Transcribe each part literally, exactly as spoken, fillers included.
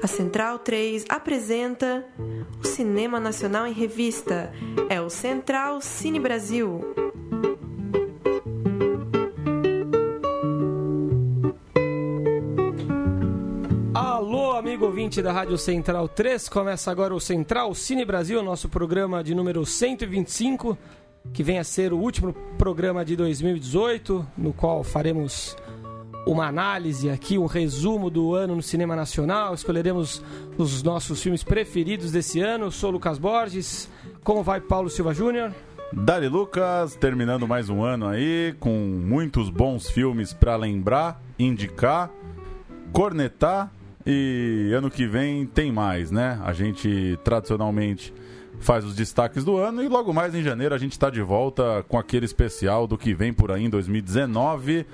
A Central três apresenta o Cinema Nacional em Revista. É o Central Cine Brasil. Alô, amigo ouvinte da Rádio Central três. Começa agora o Central Cine Brasil, nosso programa de número cento e vinte e cinco, que vem a ser o último programa de dois mil e dezoito, no qual faremos uma análise aqui, um resumo do ano no cinema nacional. Escolheremos os nossos filmes preferidos desse ano. Eu sou o Lucas Borges, como vai Paulo Silva Júnior? Dali Lucas, terminando mais um ano aí, com muitos bons filmes para lembrar, indicar, cornetar, e ano que vem tem mais, né? A gente tradicionalmente faz os destaques do ano e logo mais em janeiro a gente está de volta com aquele especial do que vem por aí em dois mil e dezenove.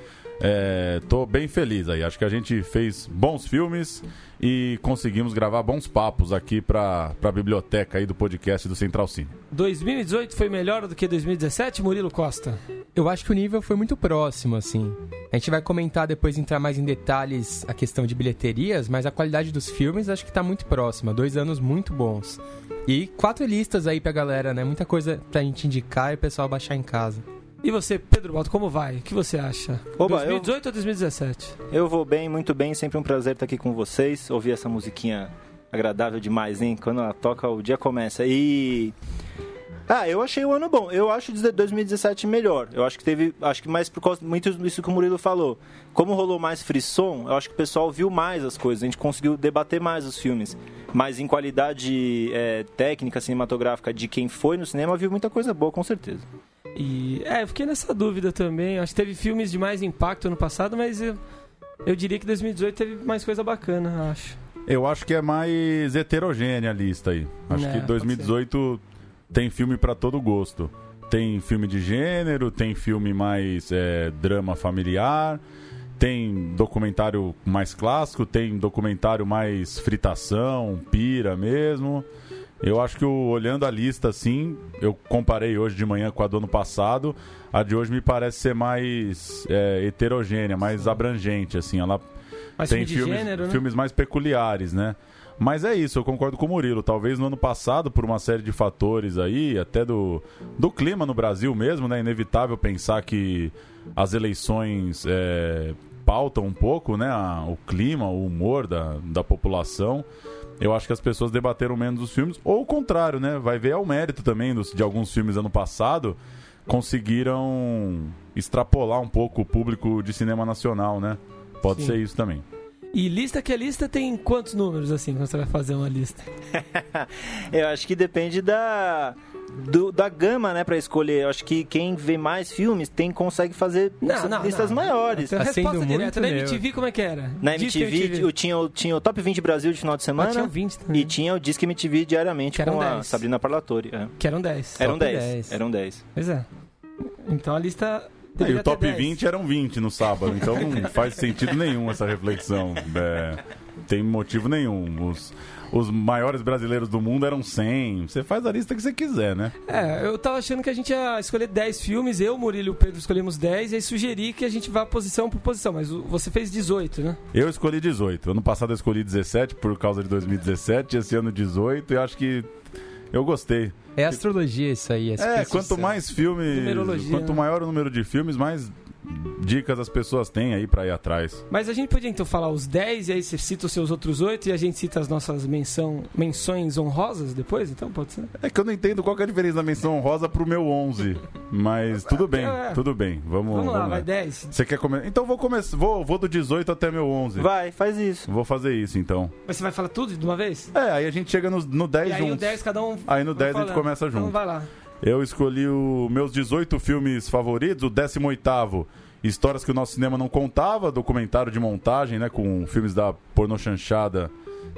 É, tô bem feliz aí, acho que a gente fez bons filmes e conseguimos gravar bons papos aqui para a biblioteca aí do podcast do Central Cine. dois mil e dezoito foi melhor do que dois mil e dezessete, Murilo Costa? Eu acho que o nível foi muito próximo, assim. A gente vai comentar depois, entrar mais em detalhes a questão de bilheterias, mas a qualidade dos filmes acho que tá muito próxima, dois anos muito bons. E quatro listas aí pra galera, né? Muita coisa pra gente indicar e o pessoal baixar em casa. E você, Pedro Boto, como vai? O que você acha? Oba, dois mil e dezoito eu... ou dois mil e dezessete? Eu vou bem, muito bem. Sempre um prazer estar aqui com vocês. Ouvir essa musiquinha agradável demais, hein? Quando ela toca, o dia começa. E... Ah, eu achei o ano bom. Eu acho dois mil e dezessete melhor. Eu acho que teve... Acho que mais por causa muito disso que o Murilo falou. Como rolou mais frisson, eu acho que o pessoal viu mais as coisas. A gente conseguiu debater mais os filmes. Mas em qualidade é, técnica, cinematográfica, de quem foi no cinema, viu muita coisa boa, com certeza. E, é, eu fiquei nessa dúvida também. Acho que teve filmes de mais impacto ano passado, mas eu, eu diria que dois mil e dezoito teve mais coisa bacana, acho. Eu acho que é mais heterogênea a lista aí. Acho é, que dois mil e dezoito tem filme pra todo gosto. Tem filme de gênero, tem filme mais é, drama familiar, tem documentário mais clássico, tem documentário mais fritação, pira mesmo. Eu acho que, o, olhando a lista, assim, eu comparei hoje de manhã com a do ano passado, a de hoje me parece ser mais é, heterogênea, mais abrangente, assim. Ela Mas tem filme filmes, gênero, né? filmes mais peculiares, né? Mas é isso, eu concordo com o Murilo. Talvez no ano passado, por uma série de fatores aí, até do, do clima no Brasil mesmo, né? Inevitável pensar que as eleições é, pautam um pouco, né? A, o clima, o humor da, da população. Eu acho que as pessoas debateram menos os filmes, ou o contrário, né? Vai ver, é o mérito também dos, de alguns filmes ano passado, conseguiram extrapolar um pouco o público de cinema nacional, né? Pode Sim. ser isso também. E lista que é lista tem quantos números, assim, quando você vai fazer uma lista? Eu acho que depende da... Do, da gama, né, pra escolher. Eu acho que quem vê mais filmes tem, consegue fazer não, não, listas não. maiores. Tá resposta direta. Na M T V, como é que era? Na M T V, eu tinha, eu tinha o Top vinte Brasil de final de semana. Tinha vinte também. E tinha o Disque M T V diariamente com dez. A Sabrina Parlatore. É. Que eram dez. Eram dez. dez. Eram dez. Pois é. Então a lista... Ah, e o Top dez. vinte eram vinte no sábado, então não faz sentido nenhum essa reflexão. É, tem motivo nenhum. Os... Os maiores brasileiros do mundo eram cem. Você faz a lista que você quiser, né? É, eu tava achando que a gente ia escolher dez filmes. Eu, Murilo e o Pedro escolhemos dez. E aí sugeri que a gente vá posição por posição. Mas você fez dezoito, né? Eu escolhi dezoito. Ano passado eu escolhi dezessete por causa de dois mil e dezessete. Esse ano dezoito. E acho que eu gostei. É astrologia isso aí. É, é quanto mais filmes... Numerologia, quanto né? maior o número de filmes, mais... dicas as pessoas têm aí pra ir atrás. Mas a gente podia então falar os dez e aí você cita os seus outros oito e a gente cita as nossas menção, menções honrosas depois, então pode ser? É que eu não entendo qual que é a diferença da menção honrosa pro meu onze, mas tudo bem, é. tudo bem. Vamos, vamos, vamos lá, lá, vai dez. Você quer começar? Então vou começar, vou, vou do dezoito até meu onze. Vai, faz isso. Vou fazer isso então. Mas você vai falar tudo de uma vez? É, aí a gente chega no, no dez juntos. Aí no dez cada um. Aí no dez falando. A gente começa junto. Então vai lá. Eu escolhi os meus dezoito filmes favoritos, o décimo oitavo, Histórias que o Nosso Cinema Não Contava, documentário de montagem, né, com filmes da pornochanchada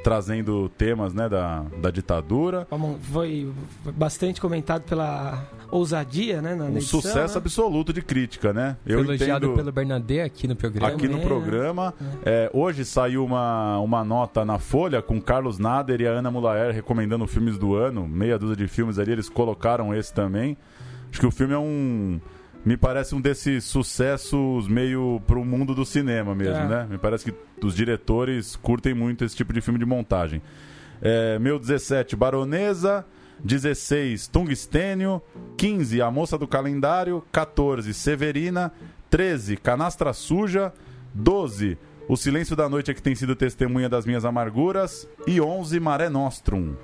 trazendo temas, né, da, da ditadura. Foi bastante comentado pela ousadia, né, na um edição, sucesso né? absoluto de crítica, né? Eu elogiado entendo... pelo Bernadette aqui no programa. Aqui Também, no programa. Né? É, hoje saiu uma, uma nota na Folha com Carlos Nader e a Ana Mulaer recomendando filmes do ano, meia dúzia de filmes ali, eles colocaram esse também. Acho que o filme é um... Me parece um desses sucessos meio pro mundo do cinema mesmo, é. né? Me parece que os diretores curtem muito esse tipo de filme de montagem. É, meu dezessete, Baronesa. dezesseis, Tungstênio. quinze, A Moça do Calendário. quatorze, Severina. treze, Canastra Suja. doze, O Silêncio da Noite é que tem sido testemunha das minhas amarguras. E onze, Maré Nostrum.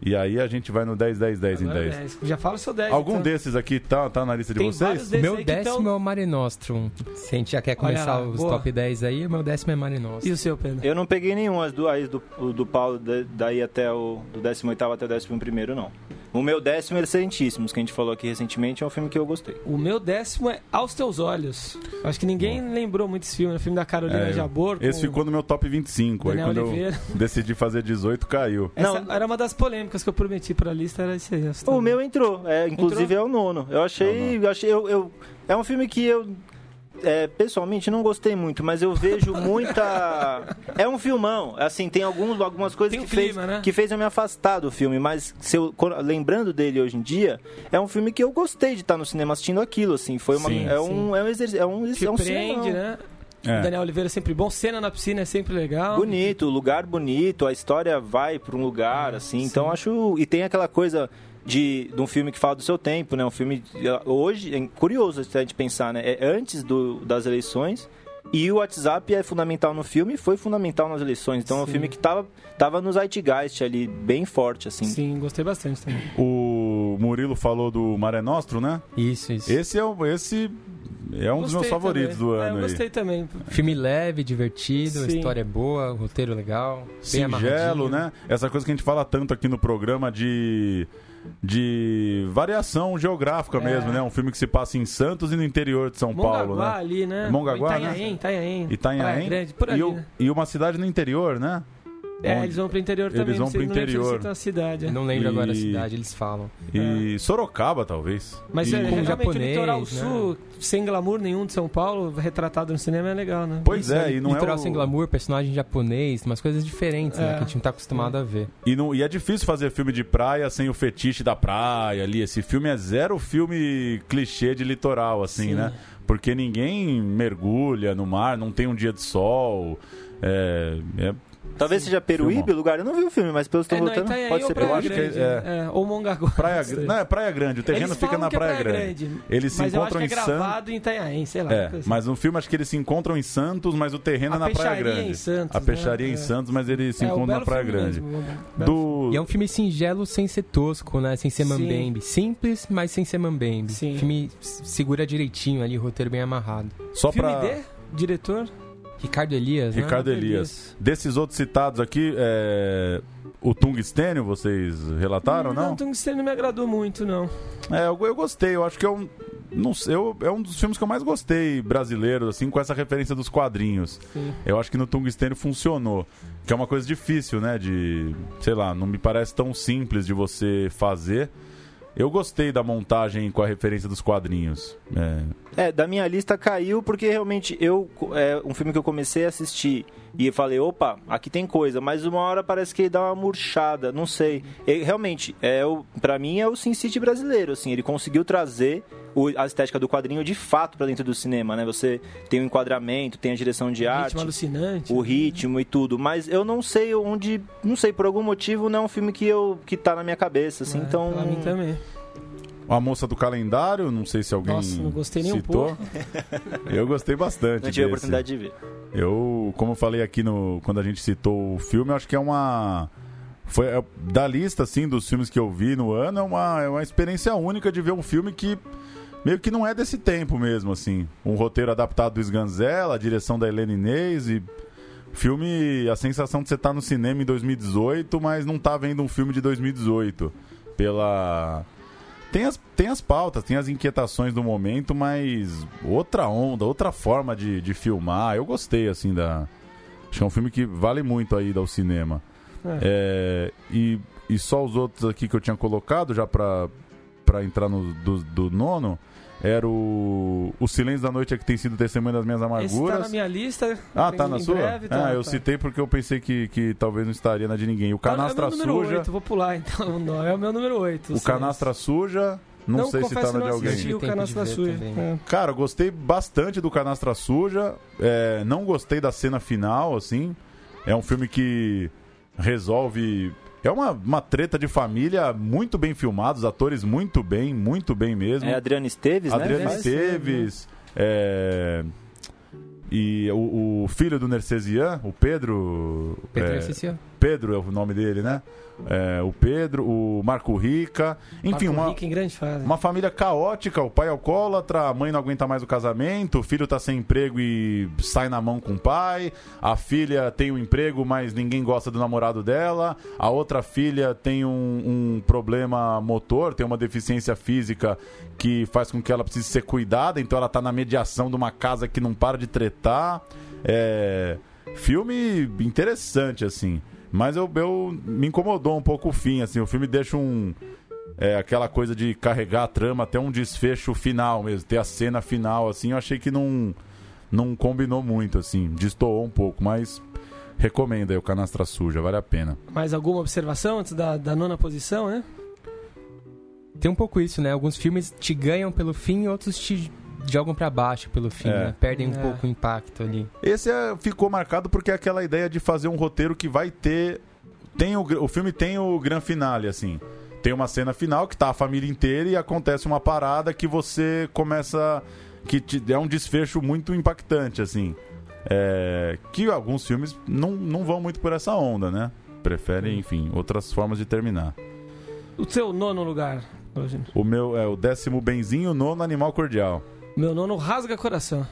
E aí a gente vai no dez, dez, dez agora em dez. dez. Já fala o seu dez. Algum então. Desses aqui tá, tá na lista de tem vocês? Meu décimo tão... é o Mare Nostrum. Se a gente já quer começar lá, os boa. top dez aí, meu décimo é Mare Nostrum. E o seu, Pedro? Eu não peguei nenhum, as duas do, do Paulo, daí até o do décimo oitavo até o décimo primeiro, não. O meu décimo é Excelentíssimos, que a gente falou aqui recentemente, é um filme que eu gostei. O meu décimo é Aos Teus Olhos. Acho que ninguém Bom. lembrou muito esse filme, é o filme da Carolina é, Jabor. Esse ficou no meu top vinte e cinco, Daniel aí quando Oliveira. eu decidi fazer dezoito, caiu. Essa não, era uma das polêmicas que eu prometi pra lista, era esse aí. O meu entrou, é, inclusive entrou? é o nono. Eu achei... Eu achei eu, eu, é um filme que eu... É, pessoalmente não gostei muito, mas eu vejo muita... É um filmão, assim, tem alguns, algumas coisas tem que, clima, fez, né? que fez eu me afastar do filme, mas se eu, lembrando dele hoje em dia, é um filme que eu gostei de estar no cinema assistindo aquilo, assim, foi uma... Sim, é, um, é um exercício, é um, é um prende, né? É. Daniel Oliveira é sempre bom, cena na piscina é sempre legal. Bonito, o lugar bonito, a história vai para um lugar, é, assim, sim. então acho... E tem aquela coisa... De, de um filme que fala do seu tempo, né? Um filme, hoje, é curioso a gente pensar, né? É antes do, das eleições, e o WhatsApp é fundamental no filme e foi fundamental nas eleições. Então, sim. é um filme que tava, tava no zeitgeist ali, bem forte, assim. Sim, gostei bastante também. O Murilo falou do Mare Nostrum, né? Isso, isso. Esse é o... Esse... É um gostei dos meus favoritos também. do ano. É, eu gostei aí. também. Filme leve, divertido, Sim. a história é boa, o roteiro legal, bem amarradinho. Singelo, né? Essa coisa que a gente fala tanto aqui no programa de, de variação geográfica é. mesmo, né? Um filme que se passa em Santos e no interior de São Mongaguá, Paulo, né? Mongaguá ali, né? Mongaguá, Itanhaém, né? Itanhaém. Itanhaém. Grande, por ali, e, o, né? e uma cidade no interior, né? É, eles vão pro interior também. Eles vão pro interior. Não, a cidade, é. não lembro e... agora a cidade, eles falam. E é. Sorocaba, talvez. Mas e... é, com japonês, o litoral sul, né? sem glamour nenhum de São Paulo, retratado no cinema, é legal, né? Pois Isso, é, e não litoral é litoral o... sem glamour, personagem japonês, umas coisas diferentes, é. né? Que a gente não tá acostumado é. a ver. E, não, e é difícil fazer filme de praia sem o fetiche da praia ali. Esse filme é zero filme clichê de litoral, assim, Sim. né? Porque ninguém mergulha no mar, não tem um dia de sol. É... é... Talvez Sim. seja Peruíbe o lugar, eu não vi o filme, mas pelo que é, estou voltando, pode ser Peruíbe. Eu acho grande, que é, é, ou Mongaguá. Praia, não, é Praia Grande, o terreno fica na praia, praia Grande. grande. Eles se mas encontram eu acho que é em gravado San... em Itanhaém, sei lá. É, assim. Mas no filme acho que eles se encontram em Santos, mas o terreno a é na Praia Grande. Em Santos, a peixaria né? em Santos, mas eles se é, encontram na Praia Grande. Mesmo, Do... E é um filme singelo sem ser tosco, né? Sem ser mambembe. Simples, mas sem ser mambembe. O filme segura direitinho ali, roteiro bem amarrado. Só filme pra... D, diretor... Ricardo Elias, né? Ricardo Elias. Desses outros citados aqui, é... o Tungstênio, vocês relataram, não? Não, o Tungstênio me agradou muito, não. É, eu, eu gostei, eu acho que é um... Não sei, eu, é um dos filmes que eu mais gostei brasileiro, assim, com essa referência dos quadrinhos. Sim. Eu acho que no Tungstênio funcionou, que é uma coisa difícil, né? De, sei lá, não me parece tão simples de você fazer. Eu gostei da montagem com a referência dos quadrinhos. É, é da minha lista caiu porque realmente eu é um filme que eu comecei a assistir e falei, opa, aqui tem coisa, mas uma hora parece que ele dá uma murchada, não sei. Ele, realmente, é, o, pra mim é o Sin City brasileiro, assim, ele conseguiu trazer o, a estética do quadrinho de fato pra dentro do cinema, né? Você tem o enquadramento, tem a direção de arte. O ritmo alucinante. O ritmo e tudo, mas eu não sei onde, não sei, por algum motivo não é um filme que, eu, que tá na minha cabeça, assim, é, então... Pra mim também. A Moça do Calendário, não sei se alguém Nossa, não gostei nem citou. Um pouco. Eu gostei bastante. Não tive a oportunidade de ver. Eu, como eu falei aqui no, quando a gente citou o filme, acho que é uma... Foi, é, da lista, assim, dos filmes que eu vi no ano, é uma, é uma experiência única de ver um filme que meio que não é desse tempo mesmo, assim. Um roteiro adaptado do Sganzella, a direção da Helena Inês e... Filme, a sensação de você estar no cinema em dois mil e dezoito, mas não tá vendo um filme de dois mil e dezoito. Pela... Tem as, tem as pautas, tem as inquietações do momento, mas outra onda, outra forma de, de filmar. Eu gostei, assim, da... Acho que é um filme que vale muito aí ao cinema. É. É, e, e só os outros aqui que eu tinha colocado, já pra, pra entrar no do, do nono, era o... O Silêncio da Noite é que tem sido testemunha das minhas amarguras. Esse tá na minha lista. Ah, tá na sua? Breve, tá ah, eu tá. citei porque eu pensei que, que talvez não estaria na de ninguém. O Canastra Suja... É o meu número oito, vou pular então. Não, é o meu número oito. O, o Canastra Suja, Não, não sei se tá no de alguém. O Canastra Suja. Também, né? É. Cara, gostei bastante do Canastra Suja. É, não gostei da cena final, assim. É um filme que resolve... É uma, uma treta de família muito bem filmada, os atores muito bem, muito bem mesmo. É Adriana Esteves, né? Adriana Esteves. É... E o, o filho do Nercesian, o Pedro... Pedro é, Pedro é o nome dele, né? É, o Pedro, o Marco Rica... Enfim, Marco uma, Rica em grande fase. Uma família caótica, o pai alcoólatra, a mãe não aguenta mais o casamento, o filho tá sem emprego e sai na mão com o pai, a filha tem um emprego, mas ninguém gosta do namorado dela, a outra filha tem um, um problema motor, tem uma deficiência física que faz com que ela precise ser cuidada, então ela tá na mediação de uma casa que não para de tretar. É, filme interessante, assim. Mas eu, eu me incomodou um pouco o fim, assim, o filme deixa um é, aquela coisa de carregar a trama até um desfecho final mesmo, ter a cena final, assim, eu achei que não, não combinou muito, assim, destoou um pouco, mas recomendo aí o Canastra Suja, vale a pena. Mais alguma observação antes da, da nona posição, né? Tem um pouco isso, né? Alguns filmes te ganham pelo fim e outros te... jogam pra baixo pelo fim, é. né? Perdem um é. pouco o impacto ali. Esse é, ficou marcado porque é aquela ideia de fazer um roteiro que vai ter... Tem o, o filme tem o gran finale, assim. Tem uma cena final que tá a família inteira e acontece uma parada que você começa... Que te, é um desfecho muito impactante, assim. É, que alguns filmes não, não vão muito por essa onda, né? Preferem, enfim, outras formas de terminar. O seu nono lugar? O meu é o décimo benzinho, nono Animal Cordial. Meu nono rasga coração.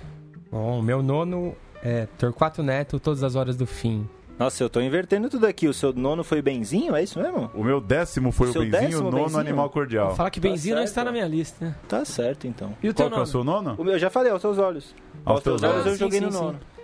Bom, meu nono é Torquato Neto, Todas as Horas do Fim. Nossa, eu tô invertendo tudo aqui. O seu nono foi Benzinho, é isso mesmo? O meu décimo foi o, o Benzinho, o nono Benzinho? Animal Cordial. Falar que tá Benzinho certo. Não está na minha lista. Né? Tá certo, então. E o teu Qual que é o seu nono? O meu, eu já falei, Aos Teus Olhos. Aos, aos Teus Olhos, olhos eu sim, joguei sim, no nono. Sim.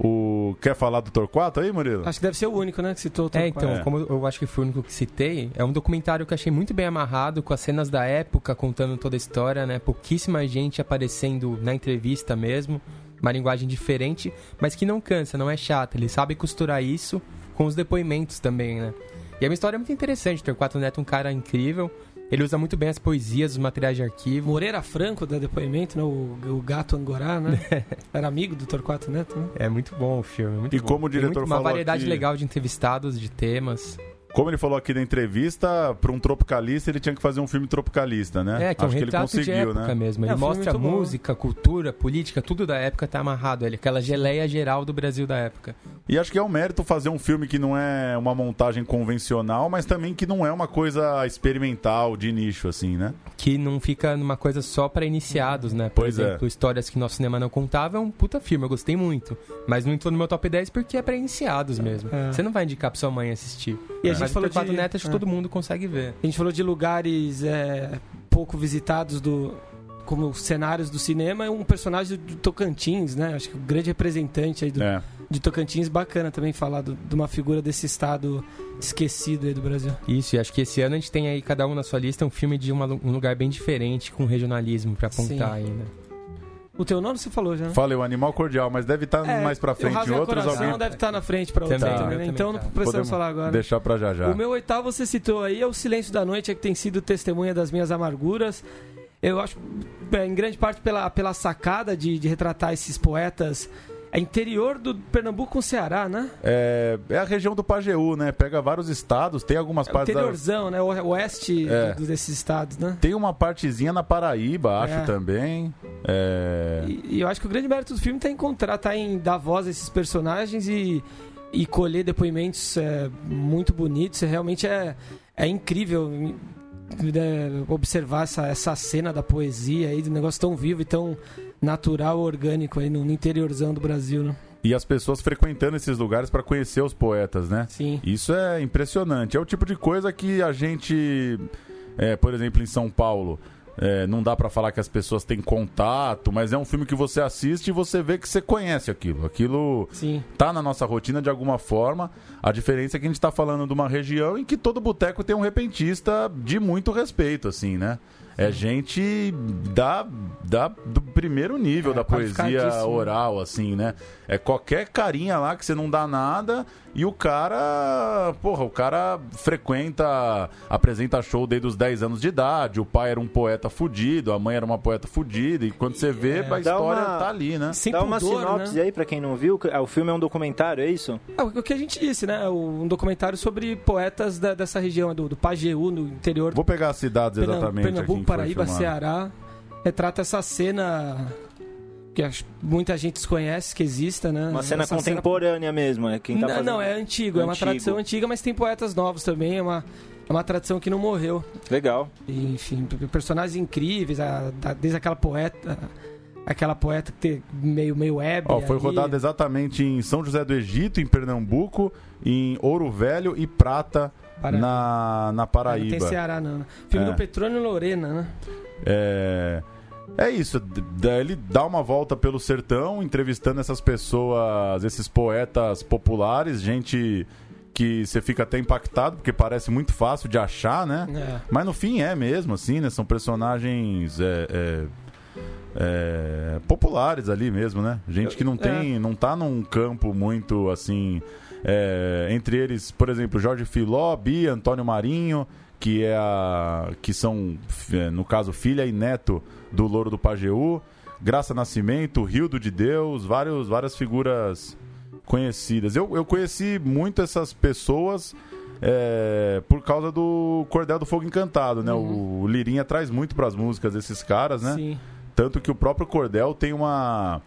O... Quer falar do Torquato aí, Murilo? Acho que deve ser o único, né, que citou o Torquato. É, então, é. como eu acho que foi o único que citei, é um documentário que eu achei muito bem amarrado, com as cenas da época, contando toda a história, né? Pouquíssima gente aparecendo na entrevista mesmo, uma linguagem diferente, mas que não cansa, não é chata. Ele sabe costurar isso com os depoimentos também, né? E é uma história muito interessante. O Torquato Neto é um cara incrível. Ele usa muito bem as poesias, os materiais de arquivo. Moreira Franco dá depoimento, né? O, o gato Angorá, né? Era amigo do Torquato Neto, né? É muito bom o filme. Muito e bom. Como o diretor muito, falou uma variedade aqui... legal de entrevistados, de temas. Como ele falou aqui na entrevista, para um tropicalista ele tinha que fazer um filme tropicalista, né? É, que é um Acho que ele conseguiu, né? Mesmo. Ele é, mostra música, bom. Cultura, política, tudo da época tá amarrado. Ele, aquela geleia geral do Brasil da época. E acho que é um mérito fazer um filme que não é uma montagem convencional, mas também que não é uma coisa experimental, de nicho, assim, né? Que não fica numa coisa só para iniciados, né? Por pois exemplo, é. Histórias que nosso cinema não contava é um puta filme, eu gostei muito. Mas não entrou no meu top dez porque é para iniciados mesmo. É. Você não vai indicar pra sua mãe assistir. E é. a gente Mas falou de Torquato Neto, acho que todo mundo consegue ver. A gente falou de lugares é, pouco visitados do, como cenários do cinema. É um personagem do Tocantins, né? Acho que o um grande representante aí do, é. de Tocantins. Bacana também falar do, de uma figura desse estado esquecido aí do Brasil. Isso, e acho que esse ano a gente tem aí, cada um na sua lista, um filme de uma, um lugar bem diferente, com regionalismo pra apontar Sim. ainda. O teu nome você falou já, né? Falei, o Animal Cordial, mas deve estar é, mais pra frente em outros. O alguém... deve estar na frente pra outros também, tá, também. Então não precisamos falar agora. Deixar pra já já. O meu oitavo você citou aí, é O Silêncio da Noite, é que tem sido testemunha das minhas amarguras. Eu acho, em grande parte, pela, pela sacada de, de retratar esses poetas... É interior do Pernambuco com Ceará, né? É, é a região do Pajeú, né? Pega vários estados, tem algumas é partes... Interiorzão, da... né? O oeste é. do, desses estados, né? Tem uma partezinha na Paraíba, acho, é. também. É... E, e eu acho que o grande mérito do filme tá em encontrar, tá em dar voz a esses personagens e, e colher depoimentos é, muito bonitos. Realmente é, é incrível é, observar essa, essa cena da poesia aí, do negócio tão vivo e tão... natural, orgânico aí no interiorzão do Brasil, né? E as pessoas frequentando esses lugares para conhecer os poetas, né? Sim. Isso é impressionante. É o tipo de coisa que a gente, é, por exemplo, em São Paulo, é, não dá para falar que as pessoas têm contato, mas é um filme que você assiste e você vê que você conhece aquilo. Aquilo Sim. tá na nossa rotina de alguma forma. A diferença é que a gente tá falando de uma região em que todo boteco tem um repentista de muito respeito, assim, né? É gente da, da, do primeiro nível é, da poesia oral, assim, né? É qualquer carinha lá que você não dá nada e o cara, porra, o cara frequenta, apresenta show desde os dez anos de idade, o pai era um poeta fudido, a mãe era uma poeta fudida, e quando você vê, é, a história uma, tá ali, né? Sem dá pudor, uma sinopse, né? Aí, pra quem não viu, o filme é um documentário, é isso? É, o que a gente disse, né? Um documentário sobre poetas da, dessa região, do, do Pajeú, no interior. Vou pegar as cidades exatamente. Pernambuco, Paraíba, Ceará. Retrata essa cena que acho, muita gente desconhece que exista, né? Uma cena essa contemporânea cena... mesmo, né? Quem tá não, fazendo... não, é antigo, é, é uma antigo. tradição antiga, mas tem poetas novos também, é uma... É uma tradição que não morreu. Legal. E, enfim, personagens incríveis, a, a, desde aquela poeta, aquela poeta que tem meio, meio ébria. Oh, foi rodada exatamente em São José do Egito, em Pernambuco, em Ouro Velho e Prata, Paraíba. Na, na Paraíba. É, não tem Ceará, não. Filme é. do Petrônio Lorena, né? É... É isso, ele dá uma volta pelo sertão, entrevistando essas pessoas, esses poetas populares, gente... que você fica até impactado, porque parece muito fácil de achar, né? É. Mas no fim é mesmo, assim, né? São personagens é, é, é, populares ali mesmo, né? Gente que não tem, é. não tá num campo muito, assim... É, entre eles, por exemplo, Jorge Filó, Bia, Antônio Marinho, que, é a, que são, no caso, filha e neto do Louro do Pajeú, Graça Nascimento, Rio do Deus, vários, várias figuras... conhecidas. Eu, eu conheci muito essas pessoas é, por causa do Cordel do Fogo Encantado, né? Uhum. O Lirinha traz muito para as músicas desses caras, né? Sim. Tanto que o próprio Cordel tem uma,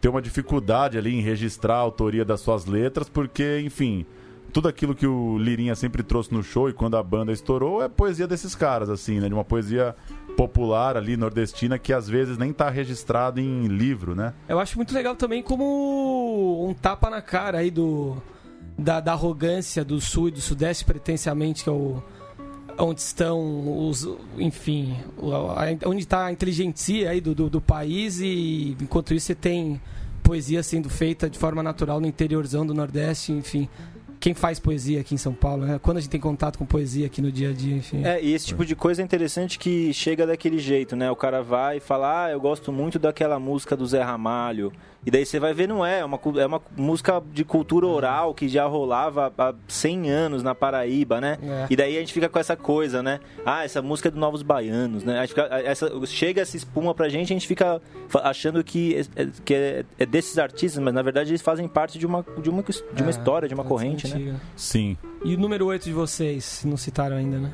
tem uma dificuldade ali em registrar a autoria das suas letras, porque, enfim, tudo aquilo que o Lirinha sempre trouxe no show e quando a banda estourou é poesia desses caras, assim, né? De uma poesia popular ali, nordestina, que às vezes nem tá registrado em livro, né? Eu acho muito legal também como um tapa na cara aí do da, da arrogância do sul e do sudeste, pretensamente, que é o onde estão os, enfim, onde tá a inteligentsia aí do, do, do país, e enquanto isso você tem poesia sendo feita de forma natural no interiorzão do Nordeste, enfim. Quem faz poesia aqui em São Paulo, né? Quando a gente tem contato com poesia aqui no dia a dia, enfim. É, e esse tipo de coisa é interessante que chega daquele jeito, né? O cara vai e fala, ah, eu gosto muito daquela música do Zé Ramalho. E daí você vai ver, não é, é uma, é uma música de cultura oral que já rolava há cem anos na Paraíba, né? É. E daí a gente fica com essa coisa, né? Ah, essa música é do Novos Baianos, né? A gente fica, essa, chega essa espuma pra gente, a gente fica achando que, que é, é desses artistas, mas na verdade eles fazem parte de uma, de uma, de uma é, história, de uma corrente, sentido. Né? Sim. E o número oito de vocês, não citaram ainda, né?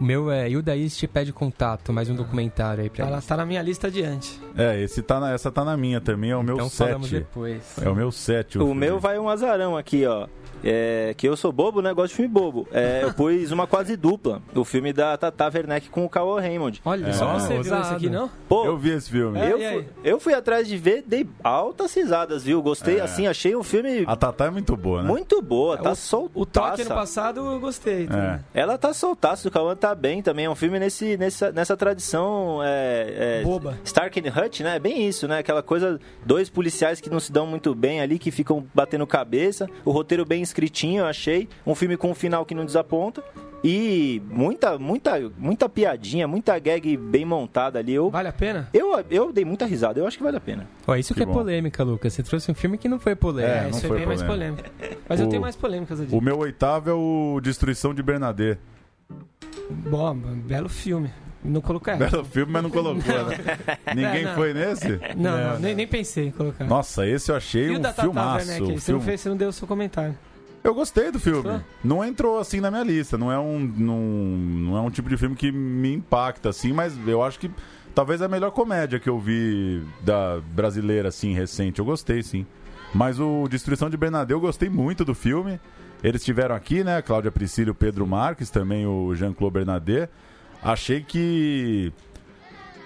O meu é Hilda Hilst Pede Contato, mais um ah, documentário aí pra ela. Ela tá na minha lista adiante. É, esse tá na, essa tá na minha também, é o meu sete. Então sete. Falamos depois. É o meu sete. O, o meu vai um azarão aqui, ó. É, que eu sou bobo, né? Gosto de filme bobo. É, eu pus uma quase dupla. O filme da Tata Werneck com o Karl Raymond. Olha, é, só você é, viu esse aqui, não? Pô, eu vi esse filme. É, eu, fui, eu fui atrás de ver, dei altas risadas, viu? Gostei, é. assim, achei o filme... A Tata é muito boa, né? Muito boa, tá é, soltaça. O toque no passado eu gostei. É. Ela tá soltaça, o Cauã tá bem também. É um filme nesse, nessa, nessa tradição... É, é, boba. Stark and Hutch, né? É bem isso, né? Aquela coisa, dois policiais que não se dão muito bem ali, que ficam batendo cabeça. O roteiro bem escritinho, eu achei. Um filme com um final que não desaponta. E muita, muita, muita piadinha, muita gag bem montada ali. Eu, vale a pena? Eu, eu dei muita risada, eu acho que vale a pena. Ó, isso que, que é polêmica, Lucas. Você trouxe um filme que não foi polêmico. É, isso foi bem polêmica. mais polêmico. Mas o, eu tenho mais polêmicas. O meu oitavo é o Destruição de Bernadette. Bom, belo filme. Não colocar. Belo filme, mas não colocou, não. Né? Ninguém não, não. foi nesse? Não, não, não. Nem, nem pensei em colocar. Nossa, esse eu achei um filmaço. Né, você, filme... não fez, você não deu o seu comentário. Eu gostei do filme. Gostou? Não entrou assim na minha lista. Não é um, não, não é um tipo de filme que me impacta, assim, mas eu acho que talvez é a melhor comédia que eu vi da brasileira, assim, recente. Eu gostei, sim. Mas o Destruição de Bernadette, eu gostei muito do filme. Eles tiveram aqui, né? Cláudia Priscila, o Pedro Marques, também o Jean-Claude Bernadette. Achei que...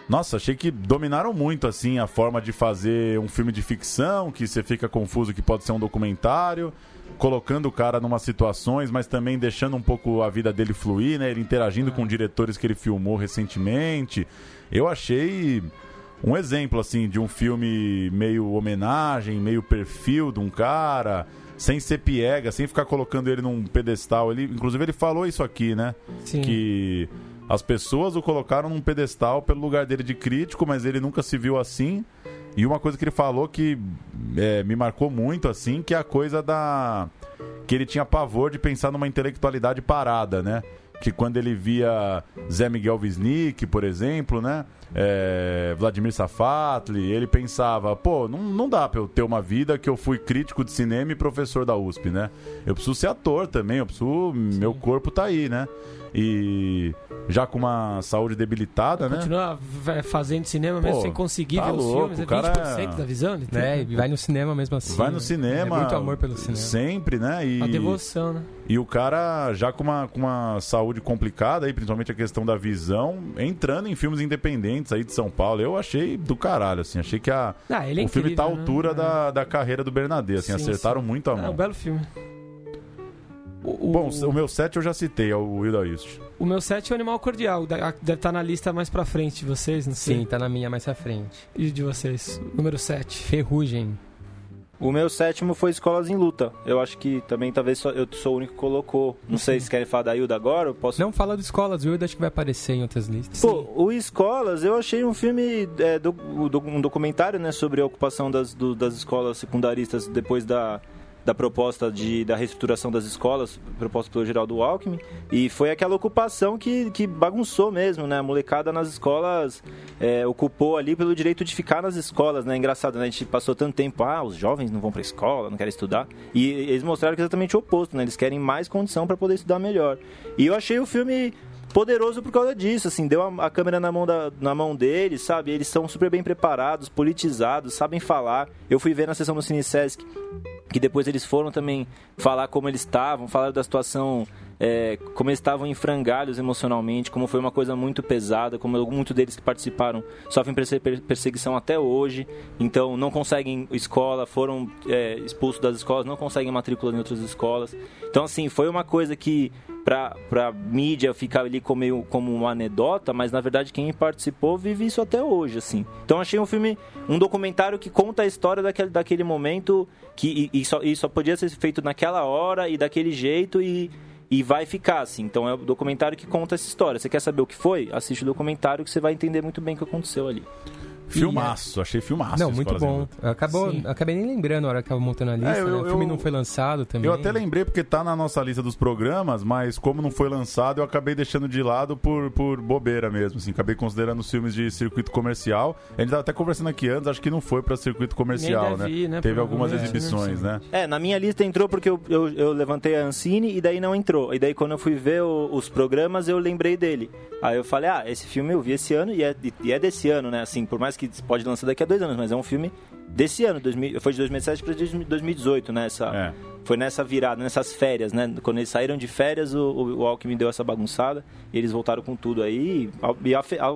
Nossa, achei que dominaram muito, assim, a forma de fazer um filme de ficção, que você fica confuso que pode ser um documentário, colocando o cara numas situações, mas também deixando um pouco a vida dele fluir, né? Ele interagindo ah. com diretores que ele filmou recentemente. Eu achei um exemplo, assim, de um filme meio homenagem, meio perfil de um cara... Sem ser piega, sem ficar colocando ele num pedestal. Ele, inclusive ele falou isso aqui, né? Sim. Que... As pessoas o colocaram num pedestal pelo lugar dele de crítico, mas ele nunca se viu assim. E uma coisa que ele falou que é, me marcou muito, assim, que é a coisa da... que ele tinha pavor de pensar numa intelectualidade parada, né? Que quando ele via Zé Miguel Wisnik, por exemplo, né? É, Vladimir Safatli, ele pensava, pô, não, não dá pra eu ter uma vida que eu fui crítico de cinema e professor da U S P, né? Eu preciso ser ator também, eu preciso... Sim. Meu corpo tá aí, né? E já com uma saúde debilitada, continua, né? Continua fazendo cinema mesmo. Pô, sem conseguir tá ver os louco, filmes, é vinte por cento é... da visão, né? E vai no cinema mesmo assim. Vai no cinema. É muito amor pelo cinema. Sempre, né? E... a devoção, né? E o cara já com uma, com uma saúde complicada, aí, principalmente a questão da visão, entrando em filmes independentes aí de São Paulo. Eu achei do caralho, assim. Achei que a, ah, ele é o incrível, filme tá à altura, né? da, da carreira do Bernadette, assim, sim, acertaram sim. muito a mão. É um belo filme. O, Bom, o, o meu set eu já citei, é o Hilda Hilst. O meu set é o Animal Cordial. Deve estar na lista mais pra frente de vocês, não sei. Sim, tá na minha mais pra frente. E de vocês? Número sete, Ferrugem. O meu sétimo foi Escolas em Luta. Eu acho que também, talvez, só, eu sou o único que colocou. Não Sim. sei se querem falar da Hilda agora. Eu posso... Não, fala do Escolas. O Hilda acho que vai aparecer em outras listas. Pô, Sim. o Escolas, eu achei um filme, é, do, do, um documentário, né, sobre a ocupação das, do, das escolas secundaristas depois da... da proposta de, da reestruturação das escolas, proposta pelo Geraldo Alckmin, e foi aquela ocupação que, que bagunçou mesmo, né? A molecada nas escolas é, ocupou ali pelo direito de ficar nas escolas, né? Engraçado, né? A gente passou tanto tempo, ah, os jovens não vão pra escola, não querem estudar, e eles mostraram que é exatamente o oposto, né? Eles querem mais condição para poder estudar melhor. E eu achei o filme... poderoso por causa disso, assim, deu a, a câmera na mão, da, na mão deles, sabe? Eles são super bem preparados, politizados, sabem falar. Eu fui ver na sessão do CineSesc, que depois eles foram também falar como eles estavam, falaram da situação, é, como eles estavam em frangalhos emocionalmente, como foi uma coisa muito pesada, como muitos deles que participaram sofrem perseguição até hoje, então não conseguem escola, foram é, expulsos das escolas, não conseguem matrícula em outras escolas. Então, assim, foi uma coisa que... Pra, pra mídia ficar ali como, como uma anedota, mas na verdade quem participou vive isso até hoje, assim. Então achei um filme, um documentário que conta a história daquele, daquele momento que, e, e, só, e só podia ser feito naquela hora e daquele jeito e, e vai ficar, assim. Então é um documentário que conta essa história. Você quer saber o que foi? Assiste o documentário que você vai entender muito bem o que aconteceu ali. Filmaço, achei filmaço. Não, muito bom. Acabou, acabei nem lembrando na hora que estava montando a lista. É, eu, né? O eu, filme não foi lançado também. Eu até lembrei porque tá na nossa lista dos programas, mas como não foi lançado, eu acabei deixando de lado por, por bobeira mesmo. Assim, acabei considerando os filmes de circuito comercial. A gente estava até conversando aqui antes, acho que não foi para circuito comercial, né? Ir, né? Teve algumas é, exibições, né? É, na minha lista entrou porque eu, eu, eu levantei a Ancine e daí não entrou. E daí quando eu fui ver o, os programas, eu lembrei dele. Aí eu falei, ah, esse filme eu vi esse ano e é, e é desse ano, né? Assim, por mais que pode lançar daqui a dois anos, mas é um filme desse ano, dois mil, foi de dois mil e sete para dois mil e dezoito, né? Essa, é. Foi nessa virada, nessas férias, né? Quando eles saíram de férias, o, o Alckmin deu essa bagunçada e eles voltaram com tudo aí e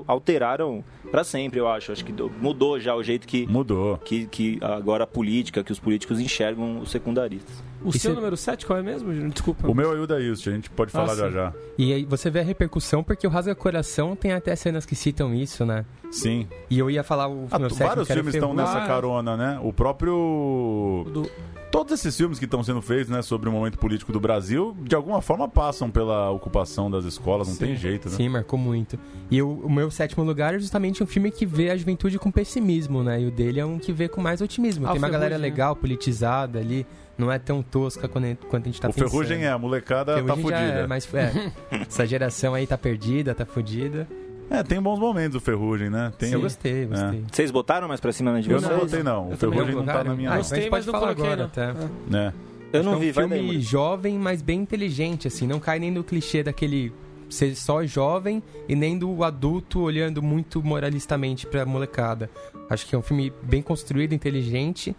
alteraram para sempre, eu acho. Acho que mudou já o jeito que... Mudou. Que, que agora a política, que os políticos enxergam os secundaristas. O e seu você... número sete, qual é mesmo? Desculpa. O meu é o Hilda Hilst, a gente pode falar ah, já já. E aí você vê a repercussão, porque o Rasga Coração tem até cenas que citam isso, né? Sim. E eu ia falar o ah, meu sete. Vários filmes estão nessa carona, né? O próprio... Do... Todos esses filmes que estão sendo feitos, né, sobre o momento político do Brasil, de alguma forma passam pela ocupação das escolas, não sim, tem jeito, né? Sim, marcou muito. E eu, o meu sétimo lugar é justamente um filme que vê a juventude com pessimismo, né? E o dele é um que vê com mais otimismo. Ah, tem uma galera hoje, legal, né? Politizada ali, não é tão tosca quanto a gente tá o pensando. O Ferrugem é, a molecada Ferrugem tá fodida. É, mas, é, essa geração aí tá perdida, tá fodida. É, tem bons momentos o Ferrugem, né? Tem... Sim, eu gostei, gostei. É. Vocês botaram mais pra cima na né, de vocês? Eu não botei, não. O eu Ferrugem não tá na minha... Ah, gostei, mas não coloquei, agora, até. É. Eu não vi, vai daí. É um filme daí, jovem, mas bem inteligente, assim. Não cai nem no clichê daquele ser só jovem e nem do adulto olhando muito moralistamente pra molecada. Acho que é um filme bem construído, inteligente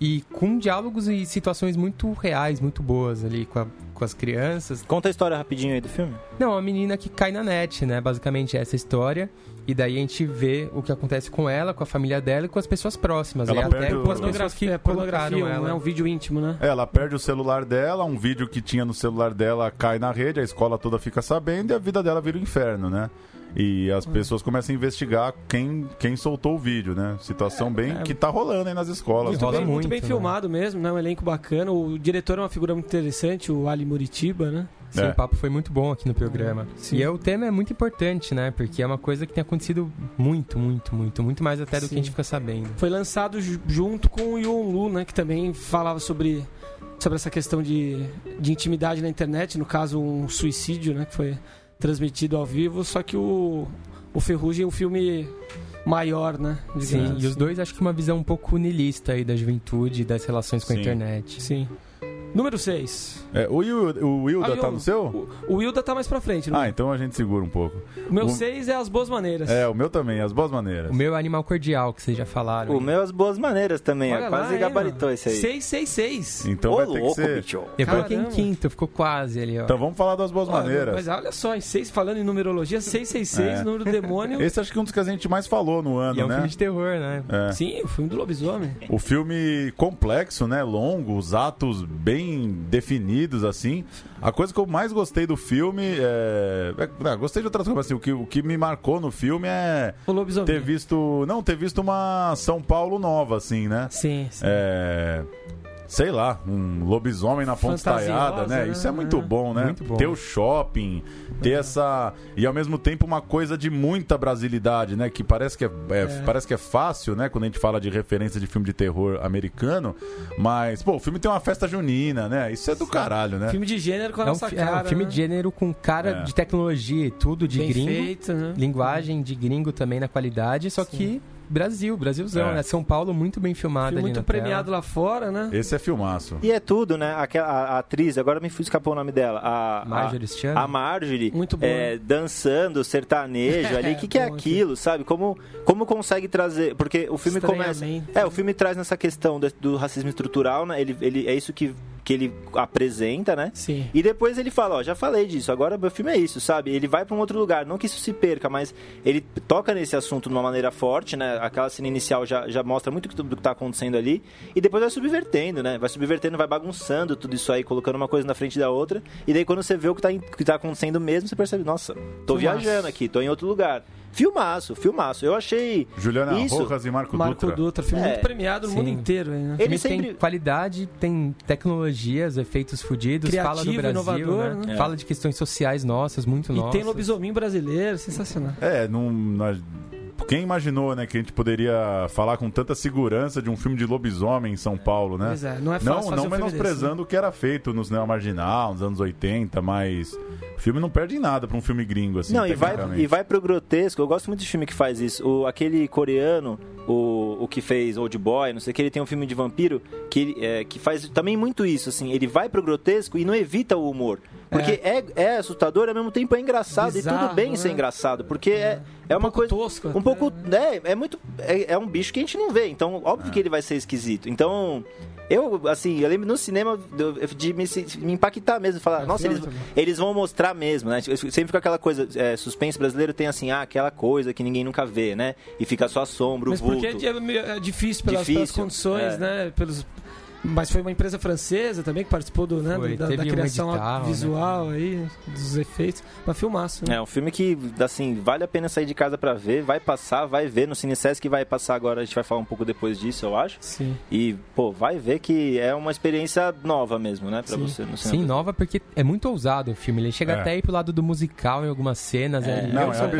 e com diálogos e situações muito reais, muito boas ali com a... com as crianças. Conta a história rapidinho aí do filme. Não, a menina que cai na net, né? Basicamente é essa história. E daí a gente vê o que acontece com ela, com a família dela e com as pessoas próximas. Ela e até perde com as o... pessoas que é, colocaram ela. É um vídeo íntimo, né? Ela perde o celular dela, um vídeo que tinha no celular dela cai na rede, a escola toda fica sabendo e a vida dela vira um inferno, né? E as pessoas começam a investigar quem, quem soltou o vídeo, né? Situação é, bem é, que tá rolando aí nas escolas. Muito bem, muito, muito bem né? filmado mesmo, né? Um elenco bacana. O diretor é uma figura muito interessante, o Ali Muritiba, né? Sim, é. O papo foi muito bom aqui no programa. Sim. E é, o tema é muito importante, né? Porque é uma coisa que tem acontecido muito, muito, muito. Muito mais até do Sim. que a gente fica sabendo. Foi lançado junto com o Yon Lu, né? Que também falava sobre... sobre essa questão de, de intimidade na internet, no caso um suicídio, né, que foi transmitido ao vivo, só que o, o Ferrugem é um filme maior, né? Sim, assim. E os dois acho que uma visão um pouco niilista aí da juventude e das relações com Sim. a internet. Sim. Número seis. É, o Hilda, o Hilda ah, tá no seu? O, o Hilda tá mais pra frente, né? Ah, então a gente segura um pouco. O meu seis é As Boas Maneiras. É, o meu também, As Boas Maneiras. O meu é Animal Cordial, que vocês já falaram. O hein? meu é As Boas Maneiras também, olha é lá, quase é, gabaritou isso aí. seis, seis, seis. Então ô, vai ter louco, que ser... Bicho. Eu Caramba. coloquei em quinto, ficou quase ali, ó. Então vamos falar das Boas olha, Maneiras. Mas olha só, em seis, falando em numerologia, seiscentos e sessenta e seis, é. número do demônio. Esse acho que é um dos que a gente mais falou no ano, e né? É um filme de terror, né? É. Sim, o filme do lobisomem. O filme complexo, né? Longo, os atos bem definidos, assim. A coisa que eu mais gostei do filme é... é gostei de outras coisas, assim, o que, o que me marcou no filme é ter visto... Não, ter visto uma São Paulo nova, assim, né? Sim, sim. É... Sei lá, um lobisomem na ponta estaiada, né? Isso é muito bom, né? Muito bom. Ter o shopping, ter é. essa... E ao mesmo tempo uma coisa de muita brasilidade, né? Que parece que é, é, é. parece que é fácil, né? Quando a gente fala de referência de filme de terror americano. Mas, pô, o filme tem uma festa junina, né? Isso é do caralho, né? Filme de gênero com a nossa é um, cara. É um filme né? de gênero com cara é. de tecnologia e tudo, de Bem gringo. Feito, né? Linguagem de gringo também na qualidade, só Sim. que... Brasil, Brasilzão, é. né? São Paulo muito bem filmado ali na tela. Muito premiado lá fora, né? Esse é filmaço. E é tudo, né? Aquela, a, a atriz, agora me escapou o nome dela. A Marjorie. A, a Marjorie. Muito boa. É, dançando, sertanejo ali. O que, que é aquilo, sabe? Como, como consegue trazer... Porque o filme começa... É, o filme traz nessa questão do, do racismo estrutural, né? Ele, ele, é isso que... que ele apresenta, né? Sim. E depois ele fala, ó, já falei disso, agora meu filme é isso, sabe? Ele vai pra um outro lugar, não que isso se perca, mas ele toca nesse assunto de uma maneira forte, né? Aquela cena inicial já, já mostra muito do que tá acontecendo ali, e depois vai subvertendo, né? Vai subvertendo, vai bagunçando tudo isso aí, colocando uma coisa na frente da outra, e daí quando você vê o que tá, que tá acontecendo mesmo, você percebe, nossa, tô viajando aqui, tô em outro lugar. Filmaço, filmaço. Eu achei Juliana isso. Rojas e Marco, Marco Dutra. Dutra. Filme é. muito premiado no Sim. mundo inteiro. Né? Ele sempre... tem qualidade, tem tecnologias, efeitos fodidos, fala do Brasil, inovador, né? Né? É. Fala de questões sociais nossas, muito e nossas. E tem lobisomem brasileiro, sensacional. É, não... Nós... Quem imaginou, né, que a gente poderia falar com tanta segurança de um filme de lobisomem em São Paulo, né? Pois é, não é fácil. Não, não um menosprezando desse, o que era feito nos Neo Marginal, nos anos oitenta, mas o filme não perde em nada pra um filme gringo, assim. Não, e vai, e vai pro grotesco. Eu gosto muito de filme que faz isso. O, aquele coreano, o, o que fez Old Boy, não sei o que, ele tem um filme de vampiro que, é, que faz também muito isso, assim. Ele vai pro grotesco e não evita o humor. Porque é, é, é assustador e ao mesmo tempo é engraçado. Bizarro, e tudo bem é? ser engraçado, porque é, é, é uma um coisa... Tosco, um pouco tosco. É, é, muito, é, é um bicho que a gente não vê, então óbvio é. que ele vai ser esquisito. Então, eu, assim, eu lembro no cinema de me, me impactar mesmo, falar, é, nossa, eles, eles vão mostrar mesmo, né? Sempre fica aquela coisa, é, suspense brasileiro tem assim, ah, aquela coisa que ninguém nunca vê, né? E fica só a sombra, o vulto. Mas porque é, é difícil pelas, difícil, pelas condições, é. né? Pelos... Mas foi uma empresa francesa também que participou do, né, foi, da, da criação um edital, visual, né? Aí, dos efeitos. Mas filmaço, né? É um filme que, assim, vale a pena sair de casa pra ver. Vai passar, vai ver no CineSesc que vai passar agora. A gente vai falar um pouco depois disso, eu acho. Sim. E, pô, vai ver que é uma experiência nova mesmo, né? Pra Sim. você no cinema. Sim, nova porque é muito ousado o filme. Ele chega é. até aí pro lado do musical em algumas cenas. É. Ele... Não, eu é um absurdo.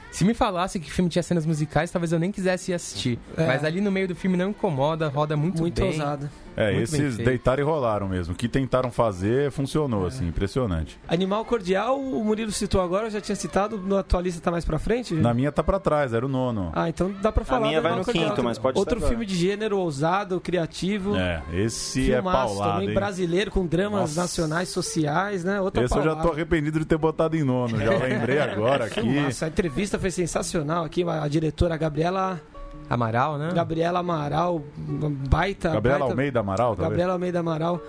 Que, se me falasse que o filme tinha cenas musicais, talvez eu nem quisesse assistir. É. Mas ali no meio do filme não incomoda, roda muito, muito bem. Muito ousado. É, muito esses deitaram e rolaram mesmo. O que tentaram fazer funcionou, é. assim, impressionante. Animal Cordial, o Murilo citou agora, eu já tinha citado, na tua lista tá mais pra frente? Na minha tá pra trás, era o nono. Ah, então dá pra falar. A minha vai no Cordial, quinto, mas pode ser. Outro filme de gênero ousado, criativo. É, esse filmaço, é paulado, também hein? Brasileiro, com dramas Nossa. nacionais, sociais, né? Outra esse paulada. Eu já tô arrependido de ter botado em nono, já lembrei agora aqui. Nossa, a entrevista foi sensacional aqui, a diretora Gabriela... Amaral, né? Gabriela Amaral, baita... Gabriela baita, Almeida Amaral, também. Gabriela Almeida Amaral,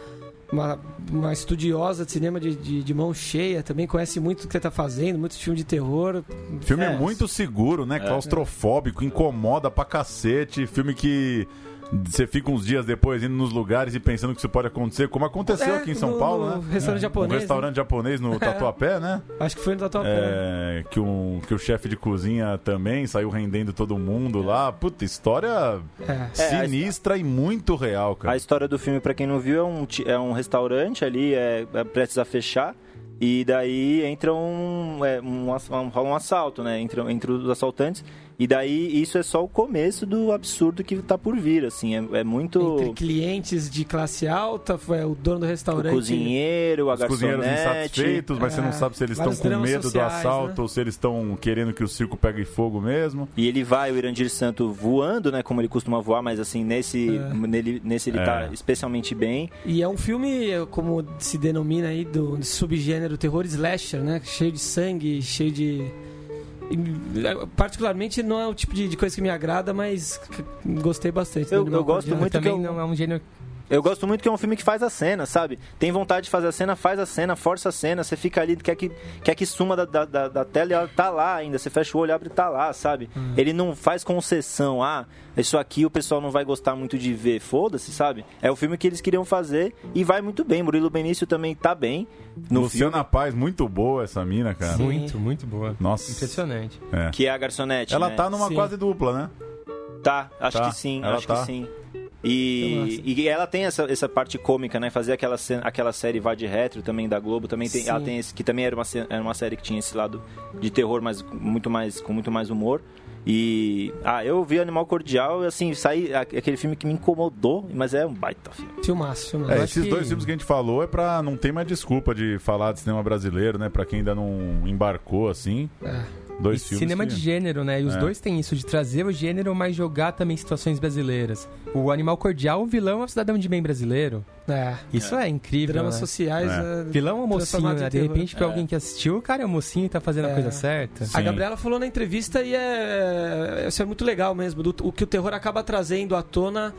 uma, uma estudiosa de cinema de, de, de mão cheia, também conhece muito o que você tá fazendo, muitos filmes de terror. Filme é. muito seguro, né? Claustrofóbico, é. incomoda pra cacete, filme que... Você fica uns dias depois indo nos lugares e pensando que isso pode acontecer, como aconteceu é, aqui em São no, Paulo, no né? Restaurante japonês. Um restaurante né? japonês no Tatuapé, né? Acho que foi no Tatuapé. É, que, um, que o chefe de cozinha também saiu rendendo todo mundo é. lá. Puta, história é. sinistra é, e muito real, cara. A história do filme, pra quem não viu, é um, é um restaurante ali, é, é prestes a fechar. E daí entra um, é, um, um, rola um assalto, né? Entre, entre os assaltantes. E daí isso é só o começo do absurdo que tá por vir, assim, é, é muito... Entre clientes de classe alta, é o dono do restaurante... O cozinheiro, a garçonete... Os cozinheiros insatisfeitos, mas é, você não sabe se eles estão com medo sociais, do assalto, né? Ou se eles estão querendo que o circo pegue fogo mesmo. E ele vai, o Irandir Santo, voando, né, como ele costuma voar, mas assim, nesse, é. nele, nesse ele é. tá especialmente bem. E é um filme, como se denomina aí, do, do subgênero terror slasher, né, cheio de sangue, cheio de... Particularmente não é o tipo de, de coisa que me agrada, mas gostei bastante. Eu, eu gosto muito também, eu... não é um gênero. Eu gosto muito que é um filme que faz a cena, sabe? Tem vontade de fazer a cena, faz a cena, força a cena. Você fica ali, quer que, quer que suma da, da, da, da tela e ela tá lá ainda. Você fecha o olho, abre e tá lá, sabe? Hum. Ele não faz concessão. Ah, isso aqui o pessoal não vai gostar muito de ver. Foda-se, sabe? É o filme que eles queriam fazer e vai muito bem. Murilo Benício também tá bem no Luciana filme. Paz, muito boa essa mina, cara. Sim. Muito, muito boa. Nossa. Impressionante. É. Que é a garçonete, ela né? tá numa sim. quase dupla, né? Tá, acho tá. que sim. Ela acho tá. que sim. E, e ela tem essa, essa parte cômica, né? Fazer aquela, aquela série Vade Retro também da Globo, também tem, ela tem esse, que também era uma, era uma série que tinha esse lado de terror, mas muito mais, com muito mais humor. E ah, eu vi Animal Cordial, assim, saí, aquele filme que me incomodou, mas é um baita filme. Filmaço, filmaço. É, esses que... dois filmes que a gente falou é pra não ter mais desculpa de falar de cinema brasileiro, né? Pra quem ainda não embarcou, assim. É. Dois filmes cinema que... de gênero, né? E os é. dois têm isso, de trazer o gênero, mas jogar também situações brasileiras. O Animal Cordial, o vilão é o cidadão de bem brasileiro. É. Isso é, é incrível. Dramas né? sociais. É. Vilão ou mocinho, né? De repente, pra é. alguém que assistiu, o cara é o mocinho e tá fazendo é. a coisa certa. Sim. A Gabriela falou na entrevista e é. Isso é muito legal mesmo. Do... O que o terror acaba trazendo à tona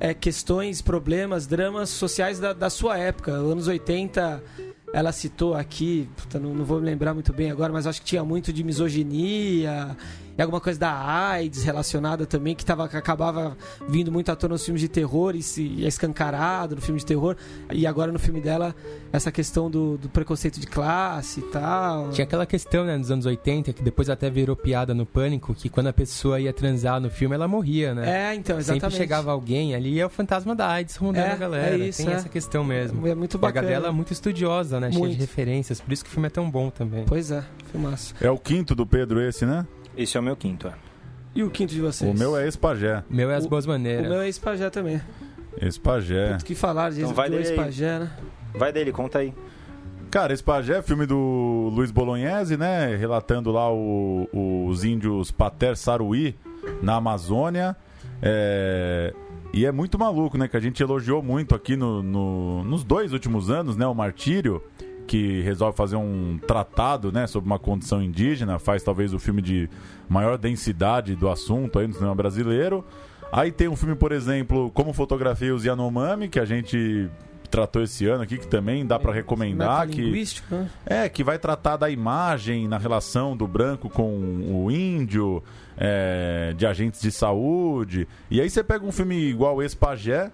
é questões, problemas, dramas sociais da, da sua época. Anos oitenta. Ela citou aqui, puta, não, não vou me lembrar muito bem agora, mas acho que tinha muito de misoginia e alguma coisa da AIDS relacionada também, que, tava, que acabava vindo muito à tona nos filmes de terror e, se, e é escancarado no filme de terror. E agora no filme dela, essa questão do, do preconceito de classe e tal. Tinha aquela questão, né, nos anos oitenta, que depois até virou piada no Pânico, que quando a pessoa ia transar no filme, ela morria, né? É, então, exatamente. Sempre chegava alguém ali e é o fantasma da AIDS rondando é, a galera. É isso, tem é. essa questão mesmo. É muito bacana. E a Gabriela é muito estudiosa, né? Né? Cheio de referências, por isso que o filme é tão bom também. Pois é, filmaço. É o quinto do Pedro esse, né? Esse é o meu quinto, é. E o quinto de vocês? O meu é Ex-Pajé. O meu é As o, Boas Maneiras. O meu é Ex-Pajé também. Ex-Pajé. O que falar de então vai dele Ex-Pajé, né? Vai dele, conta aí. Cara, Ex-Pajé, filme do Luiz Bolognese, né? Relatando lá o, os índios Pater Saruí na Amazônia. É... E é muito maluco, né? Que a gente elogiou muito aqui no, no, nos dois últimos anos, né? O Martírio, que resolve fazer um tratado, né? Sobre uma condição indígena. Faz talvez o filme de maior densidade do assunto aí no cinema brasileiro. Aí tem um filme, por exemplo, Como Fotografia os Yanomami, que a gente tratou esse ano aqui, que também dá pra recomendar. Que, é, que vai tratar da imagem na relação do branco com o índio... É, de agentes de saúde. E aí você pega um filme igual Ex-Pajé,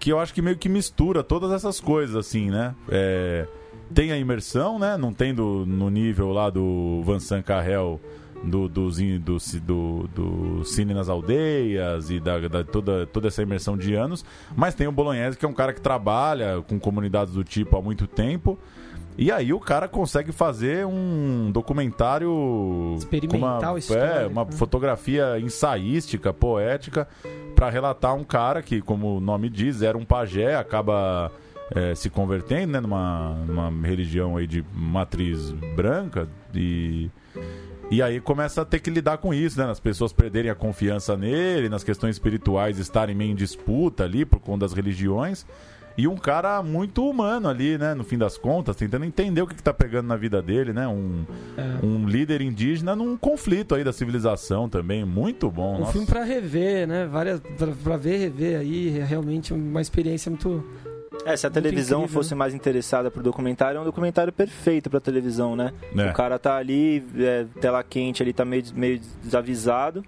que eu acho que meio que mistura todas essas coisas, assim, né? É, tem a imersão, né? Não tem do, no nível lá do Vincent Carrel, do, do, do, do, do Cine nas Aldeias e da, da toda, toda essa imersão de anos. Mas tem o Bolognese, que é um cara que trabalha com comunidades do tipo há muito tempo. E aí o cara consegue fazer um documentário experimental, com uma, é, uma fotografia ensaística, poética, para relatar um cara que, como o nome diz, era um pajé, acaba é, se convertendo, né, numa, numa religião aí de matriz branca. E, e aí começa a ter que lidar com isso, né? As pessoas perderem a confiança nele, nas questões espirituais estarem meio em disputa ali por conta das religiões. E um cara muito humano ali, né? No fim das contas, tentando entender o que, que tá pegando na vida dele, né? Um, é. um líder indígena num conflito aí da civilização também. Muito bom. Um nossa. filme pra rever, né? Várias, pra, pra ver, rever aí. É realmente uma experiência muito... É, se a televisão incrível, fosse né? mais interessada por documentário, é um documentário perfeito pra televisão, né? É. O cara tá ali, é, tela quente ali, tá meio, meio desavisado.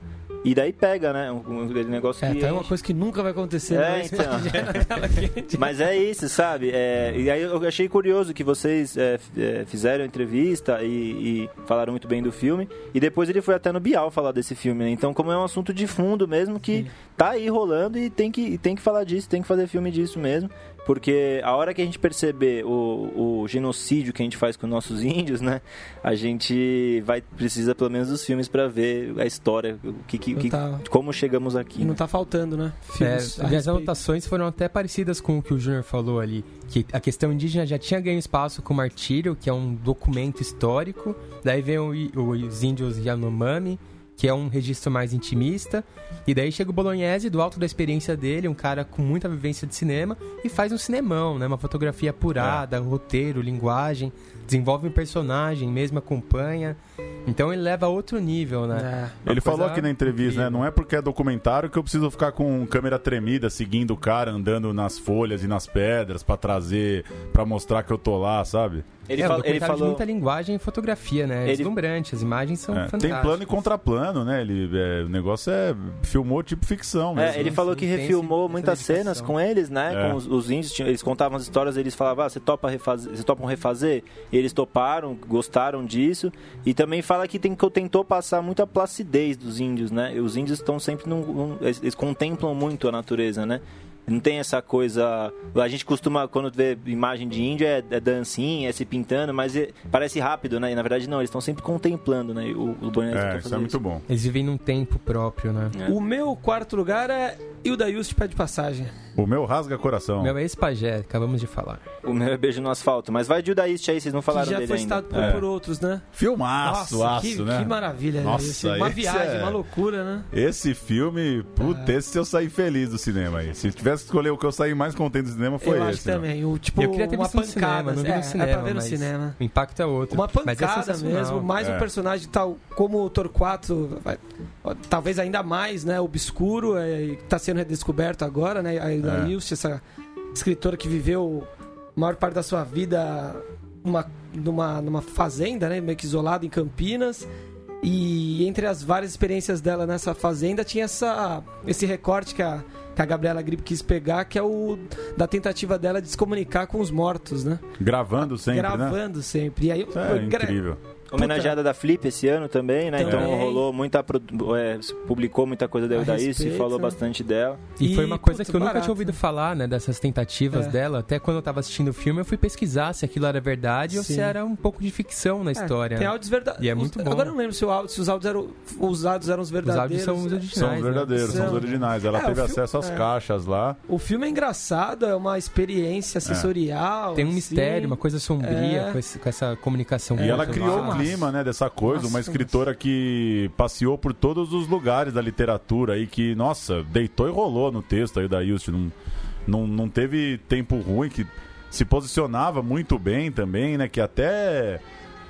E daí pega, né? Um, um negócio é, que... Tá é uma coisa que nunca vai acontecer. É, então. Mas é isso, sabe? É, e aí eu achei curioso que vocês é, é, fizeram entrevista e, e falaram muito bem do filme. E depois ele foi até no Bial falar desse filme, né? Então, como é um assunto de fundo mesmo, que Sim. tá aí rolando e tem que, e tem que falar disso, tem que fazer filme disso mesmo. Porque a hora que a gente perceber o, o genocídio que a gente faz com nossos índios, né? A gente vai, precisa pelo menos dos filmes para ver a história, o que, que, que, tá... como chegamos aqui. E não né? tá faltando, né? Filmes é, as anotações foram até parecidas com o que o Júnior falou ali. Que a questão indígena já tinha ganho espaço com o Martírio, que é um documento histórico. Daí vem o, o, os índios Yanomami, que é um registro mais intimista, e daí chega o Bolognese, do alto da experiência dele, um cara com muita vivência de cinema, e faz um cinemão, né? Uma fotografia apurada, é. roteiro, linguagem, desenvolve um personagem, mesmo acompanha, então ele leva a outro nível, né? É. Ele falou aqui na entrevista, incrível. né? Não é porque é documentário que eu preciso ficar com câmera tremida, seguindo o cara, andando nas folhas e nas pedras, pra trazer, pra mostrar que eu tô lá, sabe? Ele, é, fala, ele falou de muita linguagem e fotografia, né? Ele... deslumbrante, as imagens são é, fantásticas. Tem plano e contraplano, né? Ele, é, o negócio é... filmou tipo ficção mesmo. É, ele falou que refilmou muitas cenas com eles, né? É. Com os, os índios, eles contavam as histórias, eles falavam, ah, você topa refazer, vocês topam refazer? E eles toparam, gostaram disso. E também fala que tem, tentou passar muita placidez dos índios, né? E os índios estão sempre... Num, num, eles contemplam muito a natureza, né? Não tem essa coisa... A gente costuma, quando vê imagem de índio, é, é dancinha, é se pintando, mas é, parece rápido, né? E na verdade não, eles estão sempre contemplando, né? O, o Bonito é, isso é muito isso. bom. Eles vivem num tempo próprio, né? É. O meu quarto lugar é Hilda Hilst, Pé de Passagem. O meu rasga coração. O meu é ex-pajé, acabamos de falar. O meu é Beijo no Asfalto, mas vai de Hilda Hilst aí, vocês não falaram dele ainda. Que já foi citado por, é. por outros, né? Filmaço, Nossa, aço, que, né? Que maravilha. Nossa, esse, uma esse viagem, é... uma loucura, né? Esse filme, puta, é. esse eu saí feliz do cinema aí. Se tiver Se escolher o que eu saí mais contente do cinema foi eu esse. Eu também. O, tipo, eu queria ter uma pancada. Cinema, não é, no cinema, é pra ver no cinema. O impacto é outro. Uma pancada é mesmo. Mais é. um personagem tal como o Torquato, talvez ainda mais, né? Obscuro, é, tá sendo redescoberto agora, né? A Hilda Hilst, é. essa escritora que viveu a maior parte da sua vida uma, numa, numa fazenda, né? Meio que isolada em Campinas. E entre as várias experiências dela nessa fazenda tinha essa, esse recorte que a, que a Gabriela Gripp quis pegar, que é o da tentativa dela de se comunicar com os mortos, né? Gravando sempre, Gravando né? Gravando sempre. E aí, é, é gra... incrível. Homenageada Puta. da Flip esse ano também, né? Também. Então rolou muita... É, publicou muita coisa da Hilda Hilst, falou né? bastante dela. E, e foi uma coisa puto, que eu barato. nunca tinha ouvido falar, né? Dessas tentativas é. dela. Até quando eu tava assistindo o filme, eu fui pesquisar se aquilo era verdade Sim. ou se era um pouco de ficção na é, história. Tem áudios verdadeiros. E é muito os, bom. Agora eu não lembro se, o, se os áudios eram usados eram os verdadeiros. Os áudios são os originais. São os verdadeiros, né? são os originais. Ela é, teve filme, acesso às é. caixas lá. O filme é engraçado, é uma experiência sensorial. É. Tem um assim. mistério, uma coisa sombria é. com, esse, com essa comunicação. É. E ela criou uma clima, né, dessa coisa, nossa, uma escritora que passeou por todos os lugares da literatura e que, nossa, deitou e rolou no texto aí da Hilst, não, não, não teve tempo ruim, que se posicionava muito bem também, né, que até...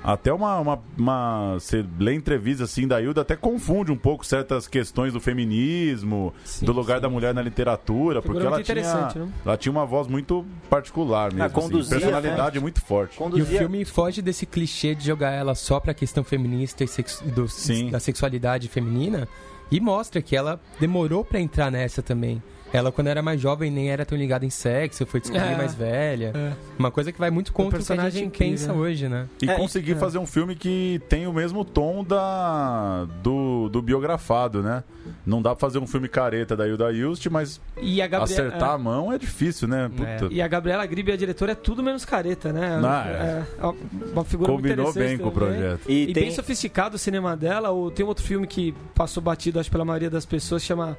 Até uma, uma, uma... Você lê entrevista assim da Hilda, até confunde um pouco certas questões do feminismo, sim, do lugar sim. da mulher na literatura, Figura porque ela tinha, né? ela tinha uma voz muito particular mesmo, ah, conduzia, assim, personalidade é. muito forte. Conduzia. E o filme foge desse clichê de jogar ela só pra questão feminista e sexu- do, da sexualidade feminina e mostra que ela demorou pra entrar nessa também. Ela, quando era mais jovem, nem era tão ligada em sexo, foi descobrir é, mais velha. É. Uma coisa que vai muito contra o que a gente pensa hoje, né? E é, conseguir é. fazer um filme que tem o mesmo tom da, do, do biografado, né? Não dá pra fazer um filme careta da Hilda Hilst, mas e a Gabriel, acertar é. a mão é difícil, né? Puta. É. E a Gabriela Gripp, a diretora, é tudo menos careta, né? Não, é. É uma figura Combinou muito bem com o projeto. E, e tem... bem sofisticado o cinema dela. Ou tem outro filme que passou batido, acho, pela maioria das pessoas, chama...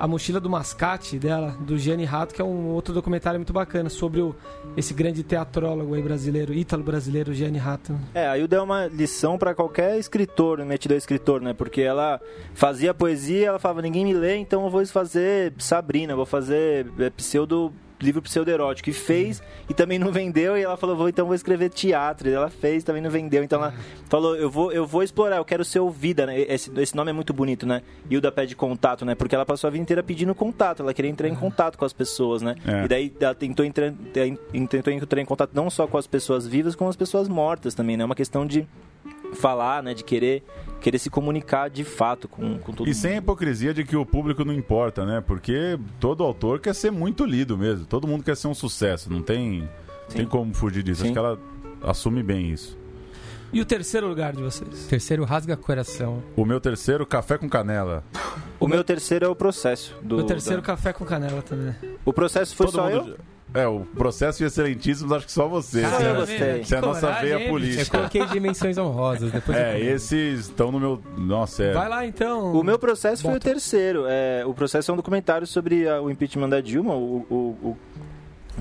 A Mochila do Mascate, dela, do Gianni Rato, que é um outro documentário muito bacana sobre o, esse grande teatrólogo aí brasileiro, ítalo-brasileiro, Gianni Rato. É, a Hilda é uma lição para qualquer escritor, metido a escritor, né? Porque ela fazia poesia, ela falava, ninguém me lê, então eu vou fazer Sabrina, vou fazer pseudo... livro pseudo-erótico, e fez uhum. e também não vendeu, e ela falou, vou, então vou escrever teatro, e ela fez, também não vendeu, então uhum. ela falou, eu vou, eu vou explorar, eu quero ser ouvida, né? esse, esse nome é muito bonito, né, Hilda pede contato, né, porque ela passou a vida inteira pedindo contato, ela queria entrar uhum. em contato com as pessoas, né, é. e daí ela tentou entrar, tentou entrar em contato não só com as pessoas vivas, como as pessoas mortas também, né, é uma questão de falar, né, de querer, querer se comunicar de fato com, com todo e mundo. E sem a hipocrisia de que o público não importa, né? Porque todo autor quer ser muito lido mesmo, todo mundo quer ser um sucesso, não tem, tem como fugir disso. Sim. Acho que ela assume bem isso. E o terceiro lugar de vocês? Terceiro, rasga coração. O meu terceiro, café com canela. O meu terceiro é o processo. O meu terceiro, da... café com canela também. O processo foi todo só mundo... eu? É, o processo e excelentíssimo, acho que só você. Ah, eu gostei. Isso é a nossa veia política. Eu coloquei dimensões honrosas. Depois é, esses estão no meu... Nossa, é... Vai lá, então. O meu processo Bota. foi o terceiro. É, o processo é um documentário sobre a, o impeachment da Dilma, o, o, o,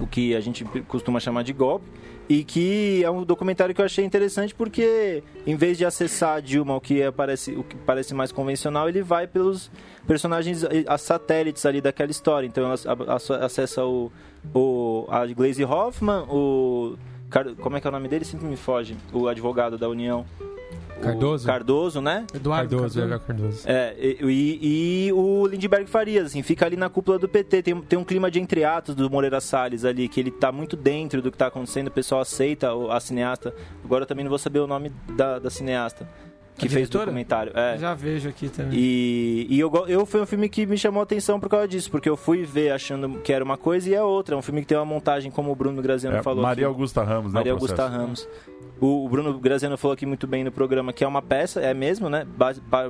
o que a gente costuma chamar de golpe. E que é um documentário que eu achei interessante porque, em vez de acessar a Dilma, o que, é, parece, o que parece mais convencional, ele vai pelos personagens, as satélites ali daquela história. Então, ela acessa o, o, a Glaze Hoffman, o... Como é que é o nome dele? Sempre me foge. O advogado da União. Cardoso. Cardoso, né? Eduardo Cardoso. Cardoso. Cardoso. É, e, e o Lindbergh Farias, assim, fica ali na cúpula do P T. Tem, tem um clima de entreatos do Moreira Salles ali, que ele tá muito dentro do que tá acontecendo, o pessoal aceita a cineasta. Agora eu também não vou saber o nome da, da cineasta que fez o documentário. É. Já vejo aqui também. E, e eu, eu foi um filme que me chamou a atenção por causa disso, porque eu fui ver achando que era uma coisa e é outra. É um filme que tem uma montagem, como o Bruno Graziano é, falou. Maria aqui. Augusta Ramos, né? Maria Augusta Ramos. O, o Bruno Graziano falou aqui muito bem no programa que é uma peça, é mesmo, né?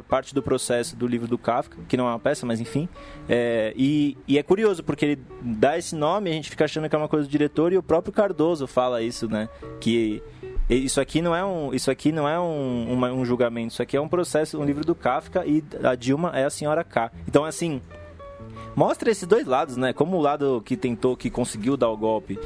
Parte do processo do livro do Kafka, que não é uma peça, mas enfim. É, e, e é curioso, porque ele dá esse nome e a gente fica achando que é uma coisa do diretor, e o próprio Cardoso fala isso, né? Que... Isso aqui não é um, isso aqui não é um, uma, um julgamento, isso aqui é um processo, um livro do Kafka, e a Dilma é a senhora K. Então, assim, mostra esses dois lados, né? Como o lado que tentou, que conseguiu dar o golpe,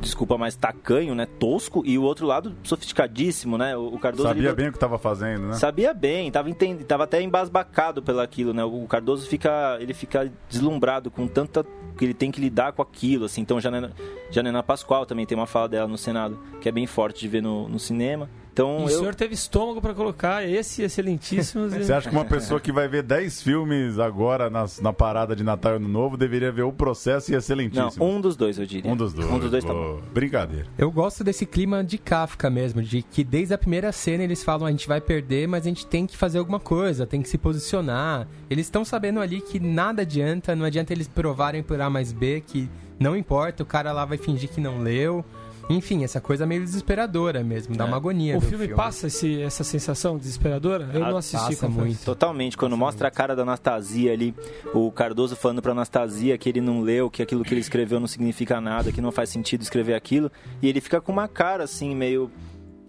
desculpa, mas tacanho, né? Tosco, e o outro lado sofisticadíssimo, né? O Cardoso sabia ele... bem o que estava fazendo, né? Sabia bem, estava entend... tava até embasbacado pelo aquilo, né? O Cardoso fica, ele fica deslumbrado com tanta... que ele tem que lidar com aquilo, assim. Então, Janena, Janena Pascoal também tem uma fala dela no Senado, que é bem forte de ver no, no cinema. Então, e o eu... senhor teve estômago para colocar esse excelentíssimo... Você acha que uma pessoa que vai ver dez filmes agora nas, na parada de Natal e Ano Novo deveria ver O Processo e Excelentíssimo? Não, um dos dois, eu diria. Um dos dois. Um dos dois, tá bom. Brincadeira. Eu gosto desse clima de Kafka mesmo, de que desde a primeira cena eles falam a gente vai perder, mas a gente tem que fazer alguma coisa, tem que se posicionar. Eles estão sabendo ali que nada adianta, não adianta eles provarem por A mais B, que não importa, o cara lá vai fingir que não leu... Enfim, essa coisa meio desesperadora mesmo, dá é. uma agonia. O filme, filme passa esse, essa sensação desesperadora? Eu ah, não assisti passa muito. Totalmente, quando passa mostra muito. A cara da Anastasia ali, o Cardoso falando pra Anastasia que ele não leu, que aquilo que ele escreveu não significa nada, que não faz sentido escrever aquilo, e ele fica com uma cara assim, meio...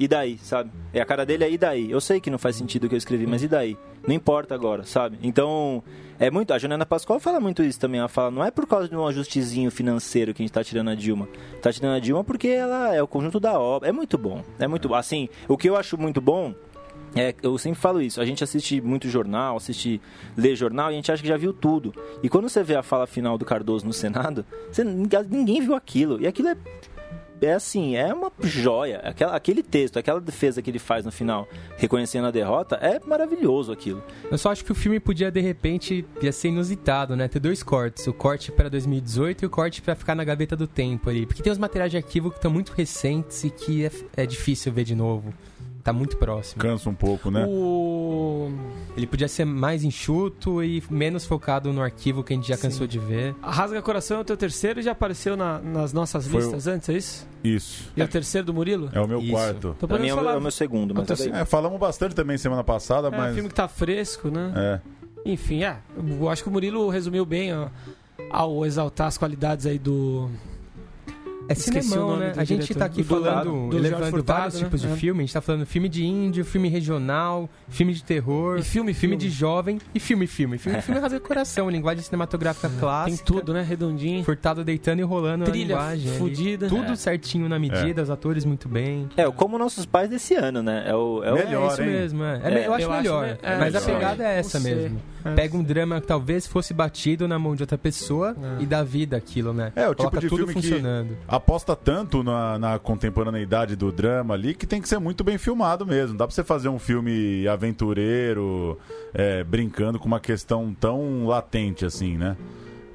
E daí, sabe? E a cara dele é e daí? Eu sei que não faz sentido o que eu escrevi, mas e daí? Não importa agora, sabe? Então, é muito... A Janena Pascoal fala muito isso também. Ela fala, não é por causa de um ajustezinho financeiro que a gente tá tirando a Dilma. Tá tirando a Dilma porque ela é o conjunto da obra. É muito bom. É muito bom. Assim, o que eu acho muito bom... É, eu sempre falo isso, a gente assiste muito jornal, assiste, lê jornal, e a gente acha que já viu tudo. E quando você vê a fala final do Cardoso no Senado, você, ninguém viu aquilo. E aquilo é... É assim, é uma joia. Aquela, aquele texto, aquela defesa que ele faz no final, reconhecendo a derrota, é maravilhoso aquilo. Eu só acho que o filme podia, de repente, ia ser inusitado, né? Ter dois cortes. O corte para dois mil e dezoito e o corte para ficar na gaveta do tempo ali. Porque tem os materiais de arquivo que estão muito recentes e que é, é difícil ver de novo. Tá muito próximo. Cansa um pouco, né? O... Ele podia ser mais enxuto e menos focado no arquivo que a gente já Sim. cansou de ver. A Rasga Coração é o teu terceiro e já apareceu na, nas nossas Foi listas o... antes, é isso? Isso. E é o terceiro do Murilo? É o meu isso. quarto. Então, pra mim é, falar... é o meu segundo. Mas é é, falamos bastante também semana passada, é, mas... É um filme que tá fresco, né? É. Enfim, é. Eu acho que o Murilo resumiu bem ó, ao exaltar as qualidades aí do... É cinemão, né? A gente diretor. tá aqui do falando, levando vários né? tipos de é. filme. A gente tá falando filme de índio, filme regional, filme de terror, e filme, filme, filme de jovem e filme, filme. Filme, filme rasga o coração, linguagem cinematográfica clássica. Tem tudo, né? Redondinho. Furtado, deitando e rolando Trilha a linguagem. Trilha fodida. Tudo é. certinho na medida, é. os atores muito bem. É, como Nossos Pais desse ano, né? É o... É, o... Melhor, é isso hein? mesmo, é. é, é eu acho eu melhor. Acho, né? é, mas é, a pegada é essa mesmo. É. Pega um drama que talvez fosse batido na mão de outra pessoa é. e dá vida aquilo, né? É, o tipo de filme funcionando. Aposta tanto na, na contemporaneidade do drama ali que tem que ser muito bem filmado mesmo. Dá pra você fazer um filme aventureiro, é, brincando com uma questão tão latente assim, né?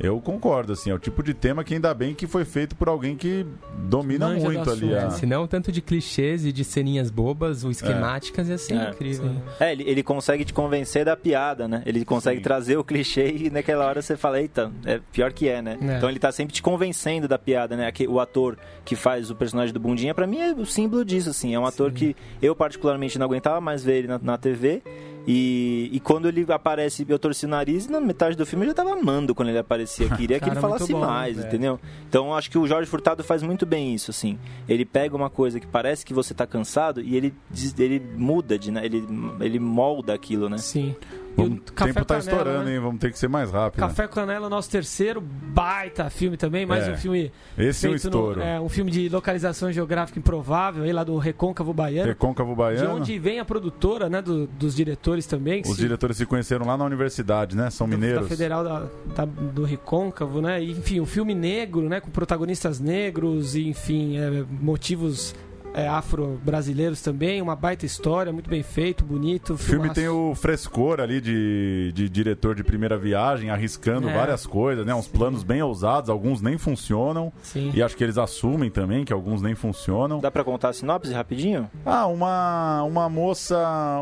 Eu concordo, assim, é o tipo de tema que ainda bem que foi feito por alguém que domina Manja muito ali. É. A... Se não, tanto de clichês e de ceninhas bobas ou esquemáticas, é. ia ser é. incrível. Né? É, ele, ele consegue te convencer da piada, né? Ele consegue Sim. trazer o clichê e naquela hora você fala, eita, é pior que é, né? É. Então ele tá sempre te convencendo da piada, né? O ator que faz o personagem do Bundinha, pra mim é o símbolo disso, assim. É um ator Sim. que eu particularmente não aguentava mais ver ele na, na T V. E, e quando ele aparece, eu torci o nariz e na metade do filme eu já tava amando quando ele aparecia. Queria Cara, que ele falasse bom, mais, velho. Entendeu? Então acho que o Jorge Furtado faz muito bem isso, assim. Ele pega uma coisa que parece que você tá cansado e ele, ele muda, de, né? ele, ele molda aquilo, né? Sim. Vamos, o Café tempo tá Canela, estourando, né? hein? Vamos ter que ser mais rápido. Café Canela, nosso terceiro baita filme também, mais é. um filme. Esse é um estouro. No, é, um filme de localização geográfica improvável, aí lá do Recôncavo Baiano. Recôncavo Baiano. De onde vem a produtora, né? Do, dos diretores também. Os se... diretores se conheceram lá na universidade, né? São do, mineiros. Da Federal da, da, do Recôncavo, né? E, enfim, um filme negro, né? Com protagonistas negros e, enfim, é, motivos. É, afro-brasileiros também, uma baita história, muito bem feito, bonito. O filme tem o frescor ali de, de diretor de primeira viagem, arriscando é. várias coisas, né? Uns Sim. planos bem ousados, alguns nem funcionam. Sim. E acho que eles assumem também que alguns nem funcionam. Dá pra contar a sinopse rapidinho? Ah, uma, uma moça,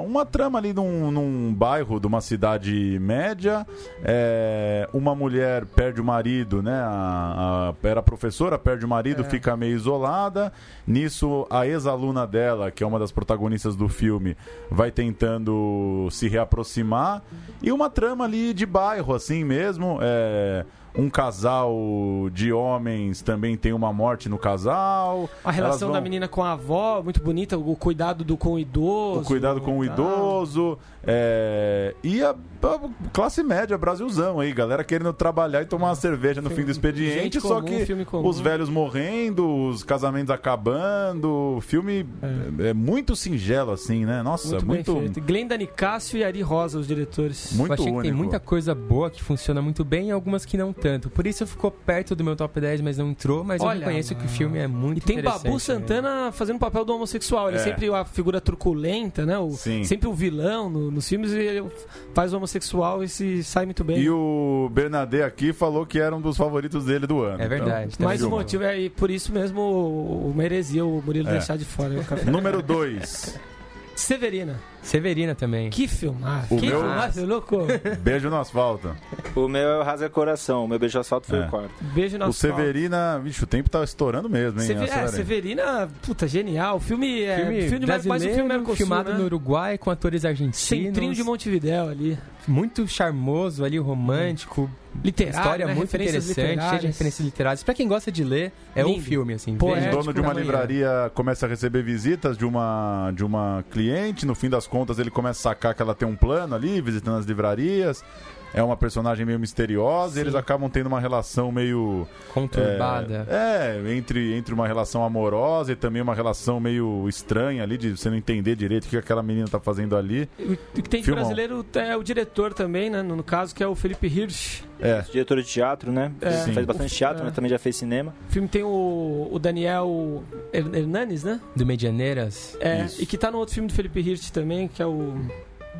uma trama ali num, num bairro de uma cidade média. É, uma mulher perde o marido, né? A, a, era professora, perde o marido, é. fica meio isolada. Nisso, a A ex-aluna dela, que é uma das protagonistas do filme, vai tentando se reaproximar. E uma trama ali de bairro, assim mesmo. É... Um casal de homens também tem uma morte no casal. A relação vão... da menina com a avó, muito bonita. O cuidado do, com o idoso. O cuidado com o idoso. É... E a, a classe média, Brasilzão aí. Galera querendo trabalhar e tomar uma cerveja no filme, fim do expediente. Comum, só que os velhos morrendo, os casamentos acabando. O filme é, é muito singelo, assim, né? Nossa, muito... muito... Bem feito. Glenda Nicásio e Ari Rosa, os diretores. Muito Eu achei único. Que tem muita coisa boa que funciona muito bem e algumas que não tanto. Por isso ficou perto do meu top dez, mas não entrou, mas Olha, eu reconheço mano. que o filme é muito interessante. E tem Babu Santana né? fazendo o papel do homossexual. Ele é sempre a figura truculenta, né? O, sempre o vilão no, nos filmes, e ele faz o homossexual e se sai muito bem. E o Bernadette aqui falou que era um dos favoritos dele do ano. É verdade. Então, mas o motivo é, e por isso mesmo, uma heresia o Murilo é. deixar de fora. Número dois. Severina. Severina também. Que filmar. O que meu... filmar, seu louco. Beijo no Asfalto. O meu é o Rasga Coração. O meu Beijo no Asfalto foi é. o quarto. Beijo no o Asfalto. O Severina... Vixe, o tempo tá estourando mesmo, hein? Sever... É, Severina... Puta, genial. O filme é... Filme, filme brasileiro, mais um filme Mercosul, filmado né? no Uruguai com atores argentinos. Centrinho de Montevidéu ali. Muito charmoso ali, romântico. Literário, história né? muito interessante, cheia de referências literárias. Pra quem gosta de ler, é Lindo. um filme, assim. Pô, o dono de uma livraria começa a receber visitas de uma, de uma cliente. No fim das contas, ele começa a sacar que ela tem um plano ali, visitando as livrarias. É uma personagem meio misteriosa. Sim. E eles acabam tendo uma relação meio... Conturbada. É, é entre, entre uma relação amorosa e também uma relação meio estranha ali, de você não entender direito o que aquela menina tá fazendo ali. O que tem de brasileiro é o diretor também, né? No caso, que é o Felipe Hirsch. É. Diretor de teatro, né? É. Faz bastante teatro, é. mas também já fez cinema. O filme tem o, o Daniel Hernanes, né? Do Medianeiras. É, Isso. e que tá no outro filme do Felipe Hirsch também, que é o...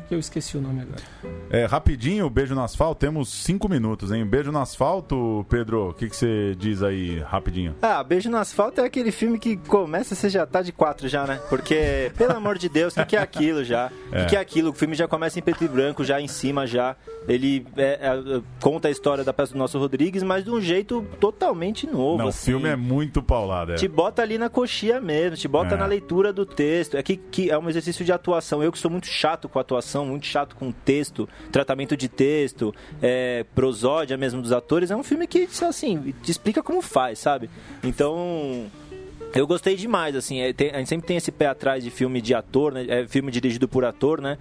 que eu esqueci o nome agora. É, rapidinho, Beijo no Asfalto, temos cinco minutos, hein? Beijo no Asfalto, Pedro, o que você diz aí, rapidinho? Ah, Beijo no Asfalto é aquele filme que começa, você já tá de quatro já, né? Porque, pelo amor de Deus, o que, que é aquilo já? O é. que, que é aquilo? O filme já começa em preto e branco, já em cima, já. Ele é, é, conta a história da peça do nosso Rodrigues, mas de um jeito totalmente novo. Não, assim. O filme é muito paulado. É. Te bota ali na coxia mesmo, te bota é. na leitura do texto. É que, que é um exercício de atuação. Eu que sou muito chato com a atuação, muito chato com texto, tratamento de texto, é, prosódia mesmo dos atores, é um filme que, assim, te explica como faz, sabe? Então... Eu gostei demais, assim, é, tem, a gente sempre tem esse pé atrás de filme de ator, né? É filme dirigido por ator, né?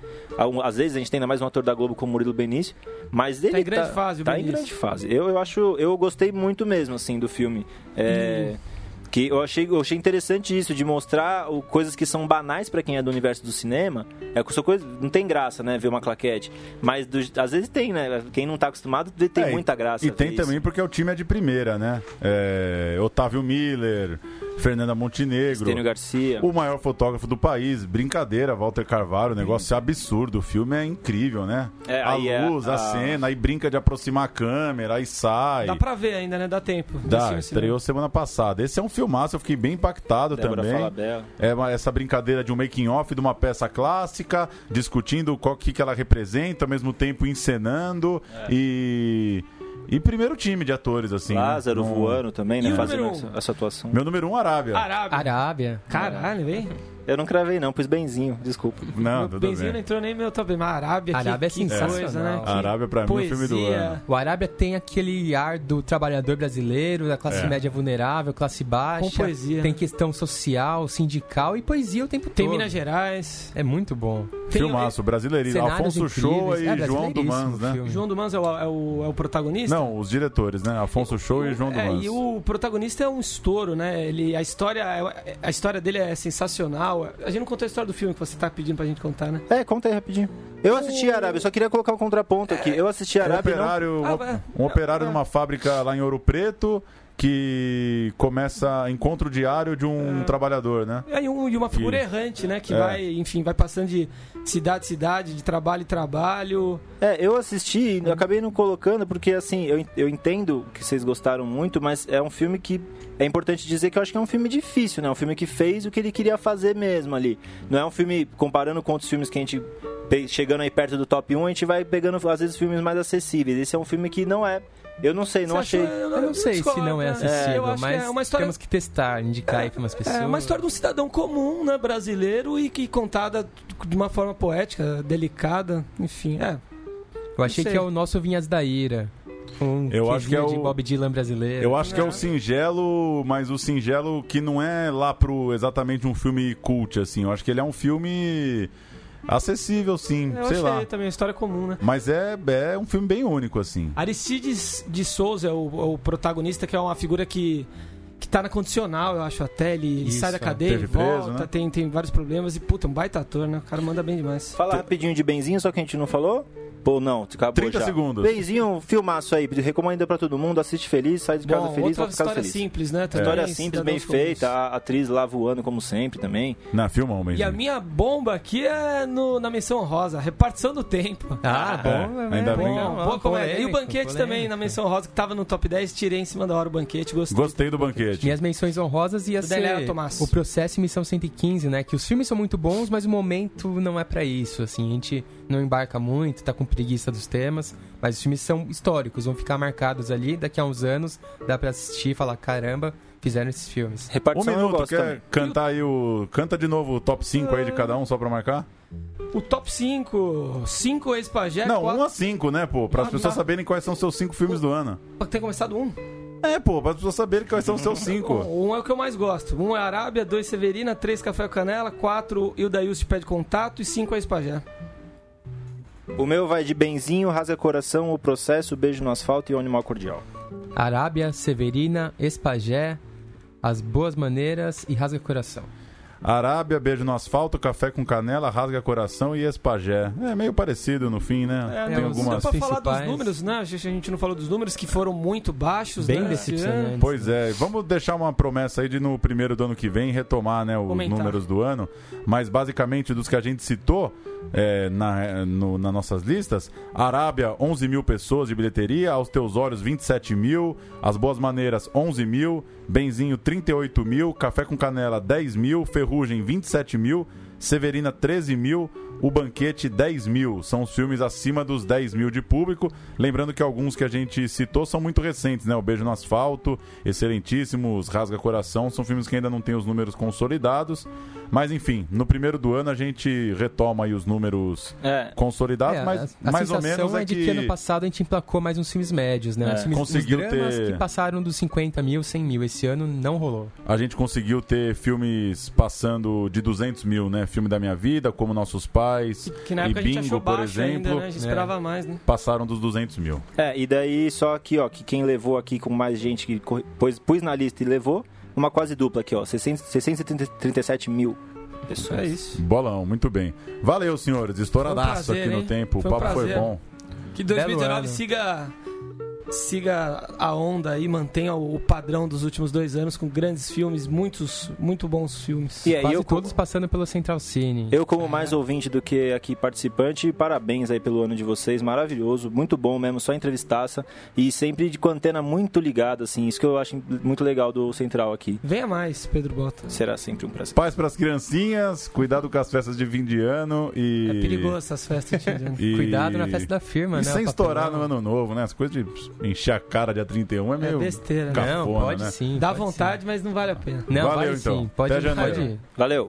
Às vezes a gente tem ainda mais um ator da Globo como Murilo Benício, mas ele tá em grande tá, fase, tá em grande fase. Eu, eu acho, eu gostei muito mesmo, assim, do filme. É... Hum. Que eu achei, eu achei interessante isso, de mostrar o, coisas que são banais pra quem é do universo do cinema. É, coisa, não tem graça, né, ver uma claquete. Mas do, às vezes tem, né? Quem não tá acostumado tem é, muita graça. E tem isso também porque o time é de primeira, né? É, Otávio Miller, Fernanda Montenegro, Estênio Garcia, o maior fotógrafo do país, brincadeira, Walter Carvalho, o negócio é absurdo, o filme é incrível, né? É, a luz, é, a... a cena, aí brinca de aproximar a câmera, aí sai. Dá pra ver ainda, né? Dá tempo. Dá, estreou semana passada. Esse é um filmaço, eu fiquei bem impactado Débora também. Falabella. É uma, essa brincadeira de um making-off de uma peça clássica, discutindo o que, que ela representa, ao mesmo tempo encenando é. e... E primeiro time de atores, assim. Lázaro, né? Voando também, né? E fazendo essa, essa atuação. Meu número um, Arábia. Arábia. Arábia. Caralho, hein? Eu não cravei, não. Pus Benzinho, desculpa. Não, tudo bem. Benzinho não entrou nem meu top. Mas Arábia... Arábia que, é sensacional. Que coisa, né? Arábia, pra mim, é o filme do ano. O Arábia tem aquele ar do trabalhador brasileiro, da classe é. média vulnerável, classe baixa. Com poesia. Tem questão social, sindical e poesia o tempo tem todo. Tem Minas Gerais. É muito bom. Tem filmaço, o... brasileirismo. Afonso Show e é, João Dumas, né? Filme. João Dumas é o, é, o, é o protagonista? Não, os diretores, né? Afonso Show e João é, Dumas. E o protagonista é um estouro, né? Ele, a, história, a história dele é sensacional. A gente não contou a história do filme que você tá pedindo pra gente contar, né? É, conta aí rapidinho. Eu assisti a Arábia, só queria colocar um contraponto aqui. Eu assisti a Arábia. Um operário, não... ah, um operário ah, numa fábrica lá em Ouro Preto que começa encontro diário de um é, trabalhador, né? E um, uma figura que, errante, né? Que é. vai, enfim, vai passando de cidade em cidade, de trabalho em trabalho. É, eu assisti, eu acabei não colocando, porque assim, eu, eu entendo que vocês gostaram muito, mas é um filme que é importante dizer que eu acho que é um filme difícil, né? Um filme que fez o que ele queria fazer mesmo ali. Não é um filme, comparando com outros filmes que a gente... Chegando aí perto do top um, a gente vai pegando, às vezes, filmes mais acessíveis. Esse é um filme que não é... Eu não sei, não achei... Acha, eu, não, eu não sei escola, se não é acessível, é, mas que é uma história... temos que testar, indicar é, aí para umas pessoas. É uma história de um cidadão comum, né, brasileiro, e que contada de uma forma poética, delicada, enfim, é. Eu achei que é o nosso Vinhas da Ira. Um eu acho que é o de Bob Dylan brasileiro. Eu acho é. que é o singelo, mas o singelo que não é lá pro exatamente um filme cult, assim. Eu acho que ele é um filme... acessível, sim, eu sei lá. Eu achei também, história comum, né? Mas é, é um filme bem único, assim. Aristides de Souza é o, o protagonista, que é uma figura que, que tá na condicional, eu acho, até. Ele, ele sai da cadeia, ele volta, preso, né? tem, tem vários problemas. E, puta, um baita ator, né? O cara manda bem demais. Fala T- rapidinho de Benzinho, só que a gente não falou. Pô, não, acabou trinta já. Segundos. Benzinho, filmaço aí. Recomendo pra todo mundo. Assiste feliz, sai de casa bom, feliz, outra casa história feliz. Simples, né? Também, história simples, bem feita. Comuns. A atriz lá voando, como sempre, também. Na filma, um E a minha bomba aqui é no, na menção honrosa. Repartição do tempo. Ah, ah bom. É. É. Ainda bom, bem. Bom, bom, bom, é. E o banquete polêmico. Também, na menção honrosa, que tava no top dez. Tirei em cima da hora o banquete. Gostei. Gostei do, do banquete. banquete. Minhas menções honrosas ia do ser Daniel, o processo e Missão cento e quinze, né? Que os filmes são muito bons, mas o momento não é pra isso, assim. A gente não embarca muito, tá com preguiça dos temas, mas os filmes são históricos, vão ficar marcados ali, daqui a uns anos dá pra assistir e falar, caramba, fizeram esses filmes. Repartição um minuto, quer também. Cantar aí o... Canta de novo o top cinco aí de cada um, só pra marcar? O top cinco, cinco ex-pajé... Não, quatro... um a cinco, né, pô? Pra as pessoas saberem quais são os seus cinco filmes o... do ano. Tem começado um? É, pô, pra pessoas saberem quais são os seus cinco. Um, um é o que eu mais gosto. Um é Arábia, dois Severina, três Café Canela, quatro Hilda Hilst Pede Contato e cinco ex-pajé. O meu vai de Benzinho, Rasga Coração, O Processo, Beijo no Asfalto e O Animal Cordial. Arábia, Severina, Espagé, As Boas Maneiras e Rasga Coração. Arábia, Beijo no Asfalto, Café com Canela, Rasga Coração e Espagé. É meio parecido no fim, né? É, tem não, algumas... Dá pra falar dos números, né? A gente não falou dos números que foram muito baixos. Bem né? decepcionantes. Pois é. Vamos deixar uma promessa aí de no primeiro do ano que vem retomar, né, os Comentar. números do ano. Mas basicamente dos que a gente citou é, na, no, nas nossas listas, Arábia, onze mil pessoas de bilheteria, Aos Teus Olhos, vinte e sete mil, As Boas Maneiras, onze mil, Benzinho, trinta e oito mil, Café com Canela, dez mil, Ferrugem, vinte e sete mil, Severina, treze mil, O Banquete, dez mil. São os filmes acima dos dez mil de público. Lembrando que alguns que a gente citou são muito recentes, né? O Beijo no Asfalto, Excelentíssimos, Rasga Coração, são filmes que ainda não têm os números consolidados. Mas enfim, no primeiro do ano a gente retoma aí os números é. consolidados, é, mas a, a mais ou menos é, é de que... que ano passado a gente emplacou mais uns filmes médios, né? É. Os filmes, conseguiu os dramas ter... que passaram dos cinquenta mil, cem mil. Esse ano não rolou. A gente conseguiu ter filmes passando de duzentos mil, né? Filme da Minha Vida, Como Nossos Pais, que na época e Bingo, a gente achou por exemplo. Ainda, né? A gente esperava é. mais, né? Passaram dos duzentos mil. É, e daí só aqui, ó, que quem levou aqui com mais gente que pôs, pôs na lista e levou, uma quase dupla aqui, ó, seiscentos e trinta e sete mil pessoas. É isso. Bolão, muito bem. Valeu, senhores. Estouradaço um prazer, aqui hein? no tempo. Foi um o papo prazer. foi bom. Que dois mil e dezenove siga... siga a onda e mantenha o padrão dos últimos dois anos com grandes filmes, muitos, muito bons filmes. E aí, quase eu, todos como... passando pelo Central Cine. Eu, como é. mais ouvinte do que aqui participante, parabéns aí pelo ano de vocês, maravilhoso, muito bom mesmo, só entrevistaça e sempre com a antena muito ligada, assim, isso que eu acho muito legal do Central aqui. Venha mais, Pedro Boto. Será sempre um prazer. Paz pras criancinhas, cuidado com as festas de fim de ano e... É perigoso essas festas de fim de ano. E... Cuidado na festa da firma, e né? E sem estourar no ano novo, né? As coisas de... Encher a cara dia trinta e um é meio... É besteira, né? Cafona, não, pode né? sim. Dá vontade, sim. mas não vale a pena. Não, Valeu, vale então. sim. Pode, Até ir, pode ir. Valeu.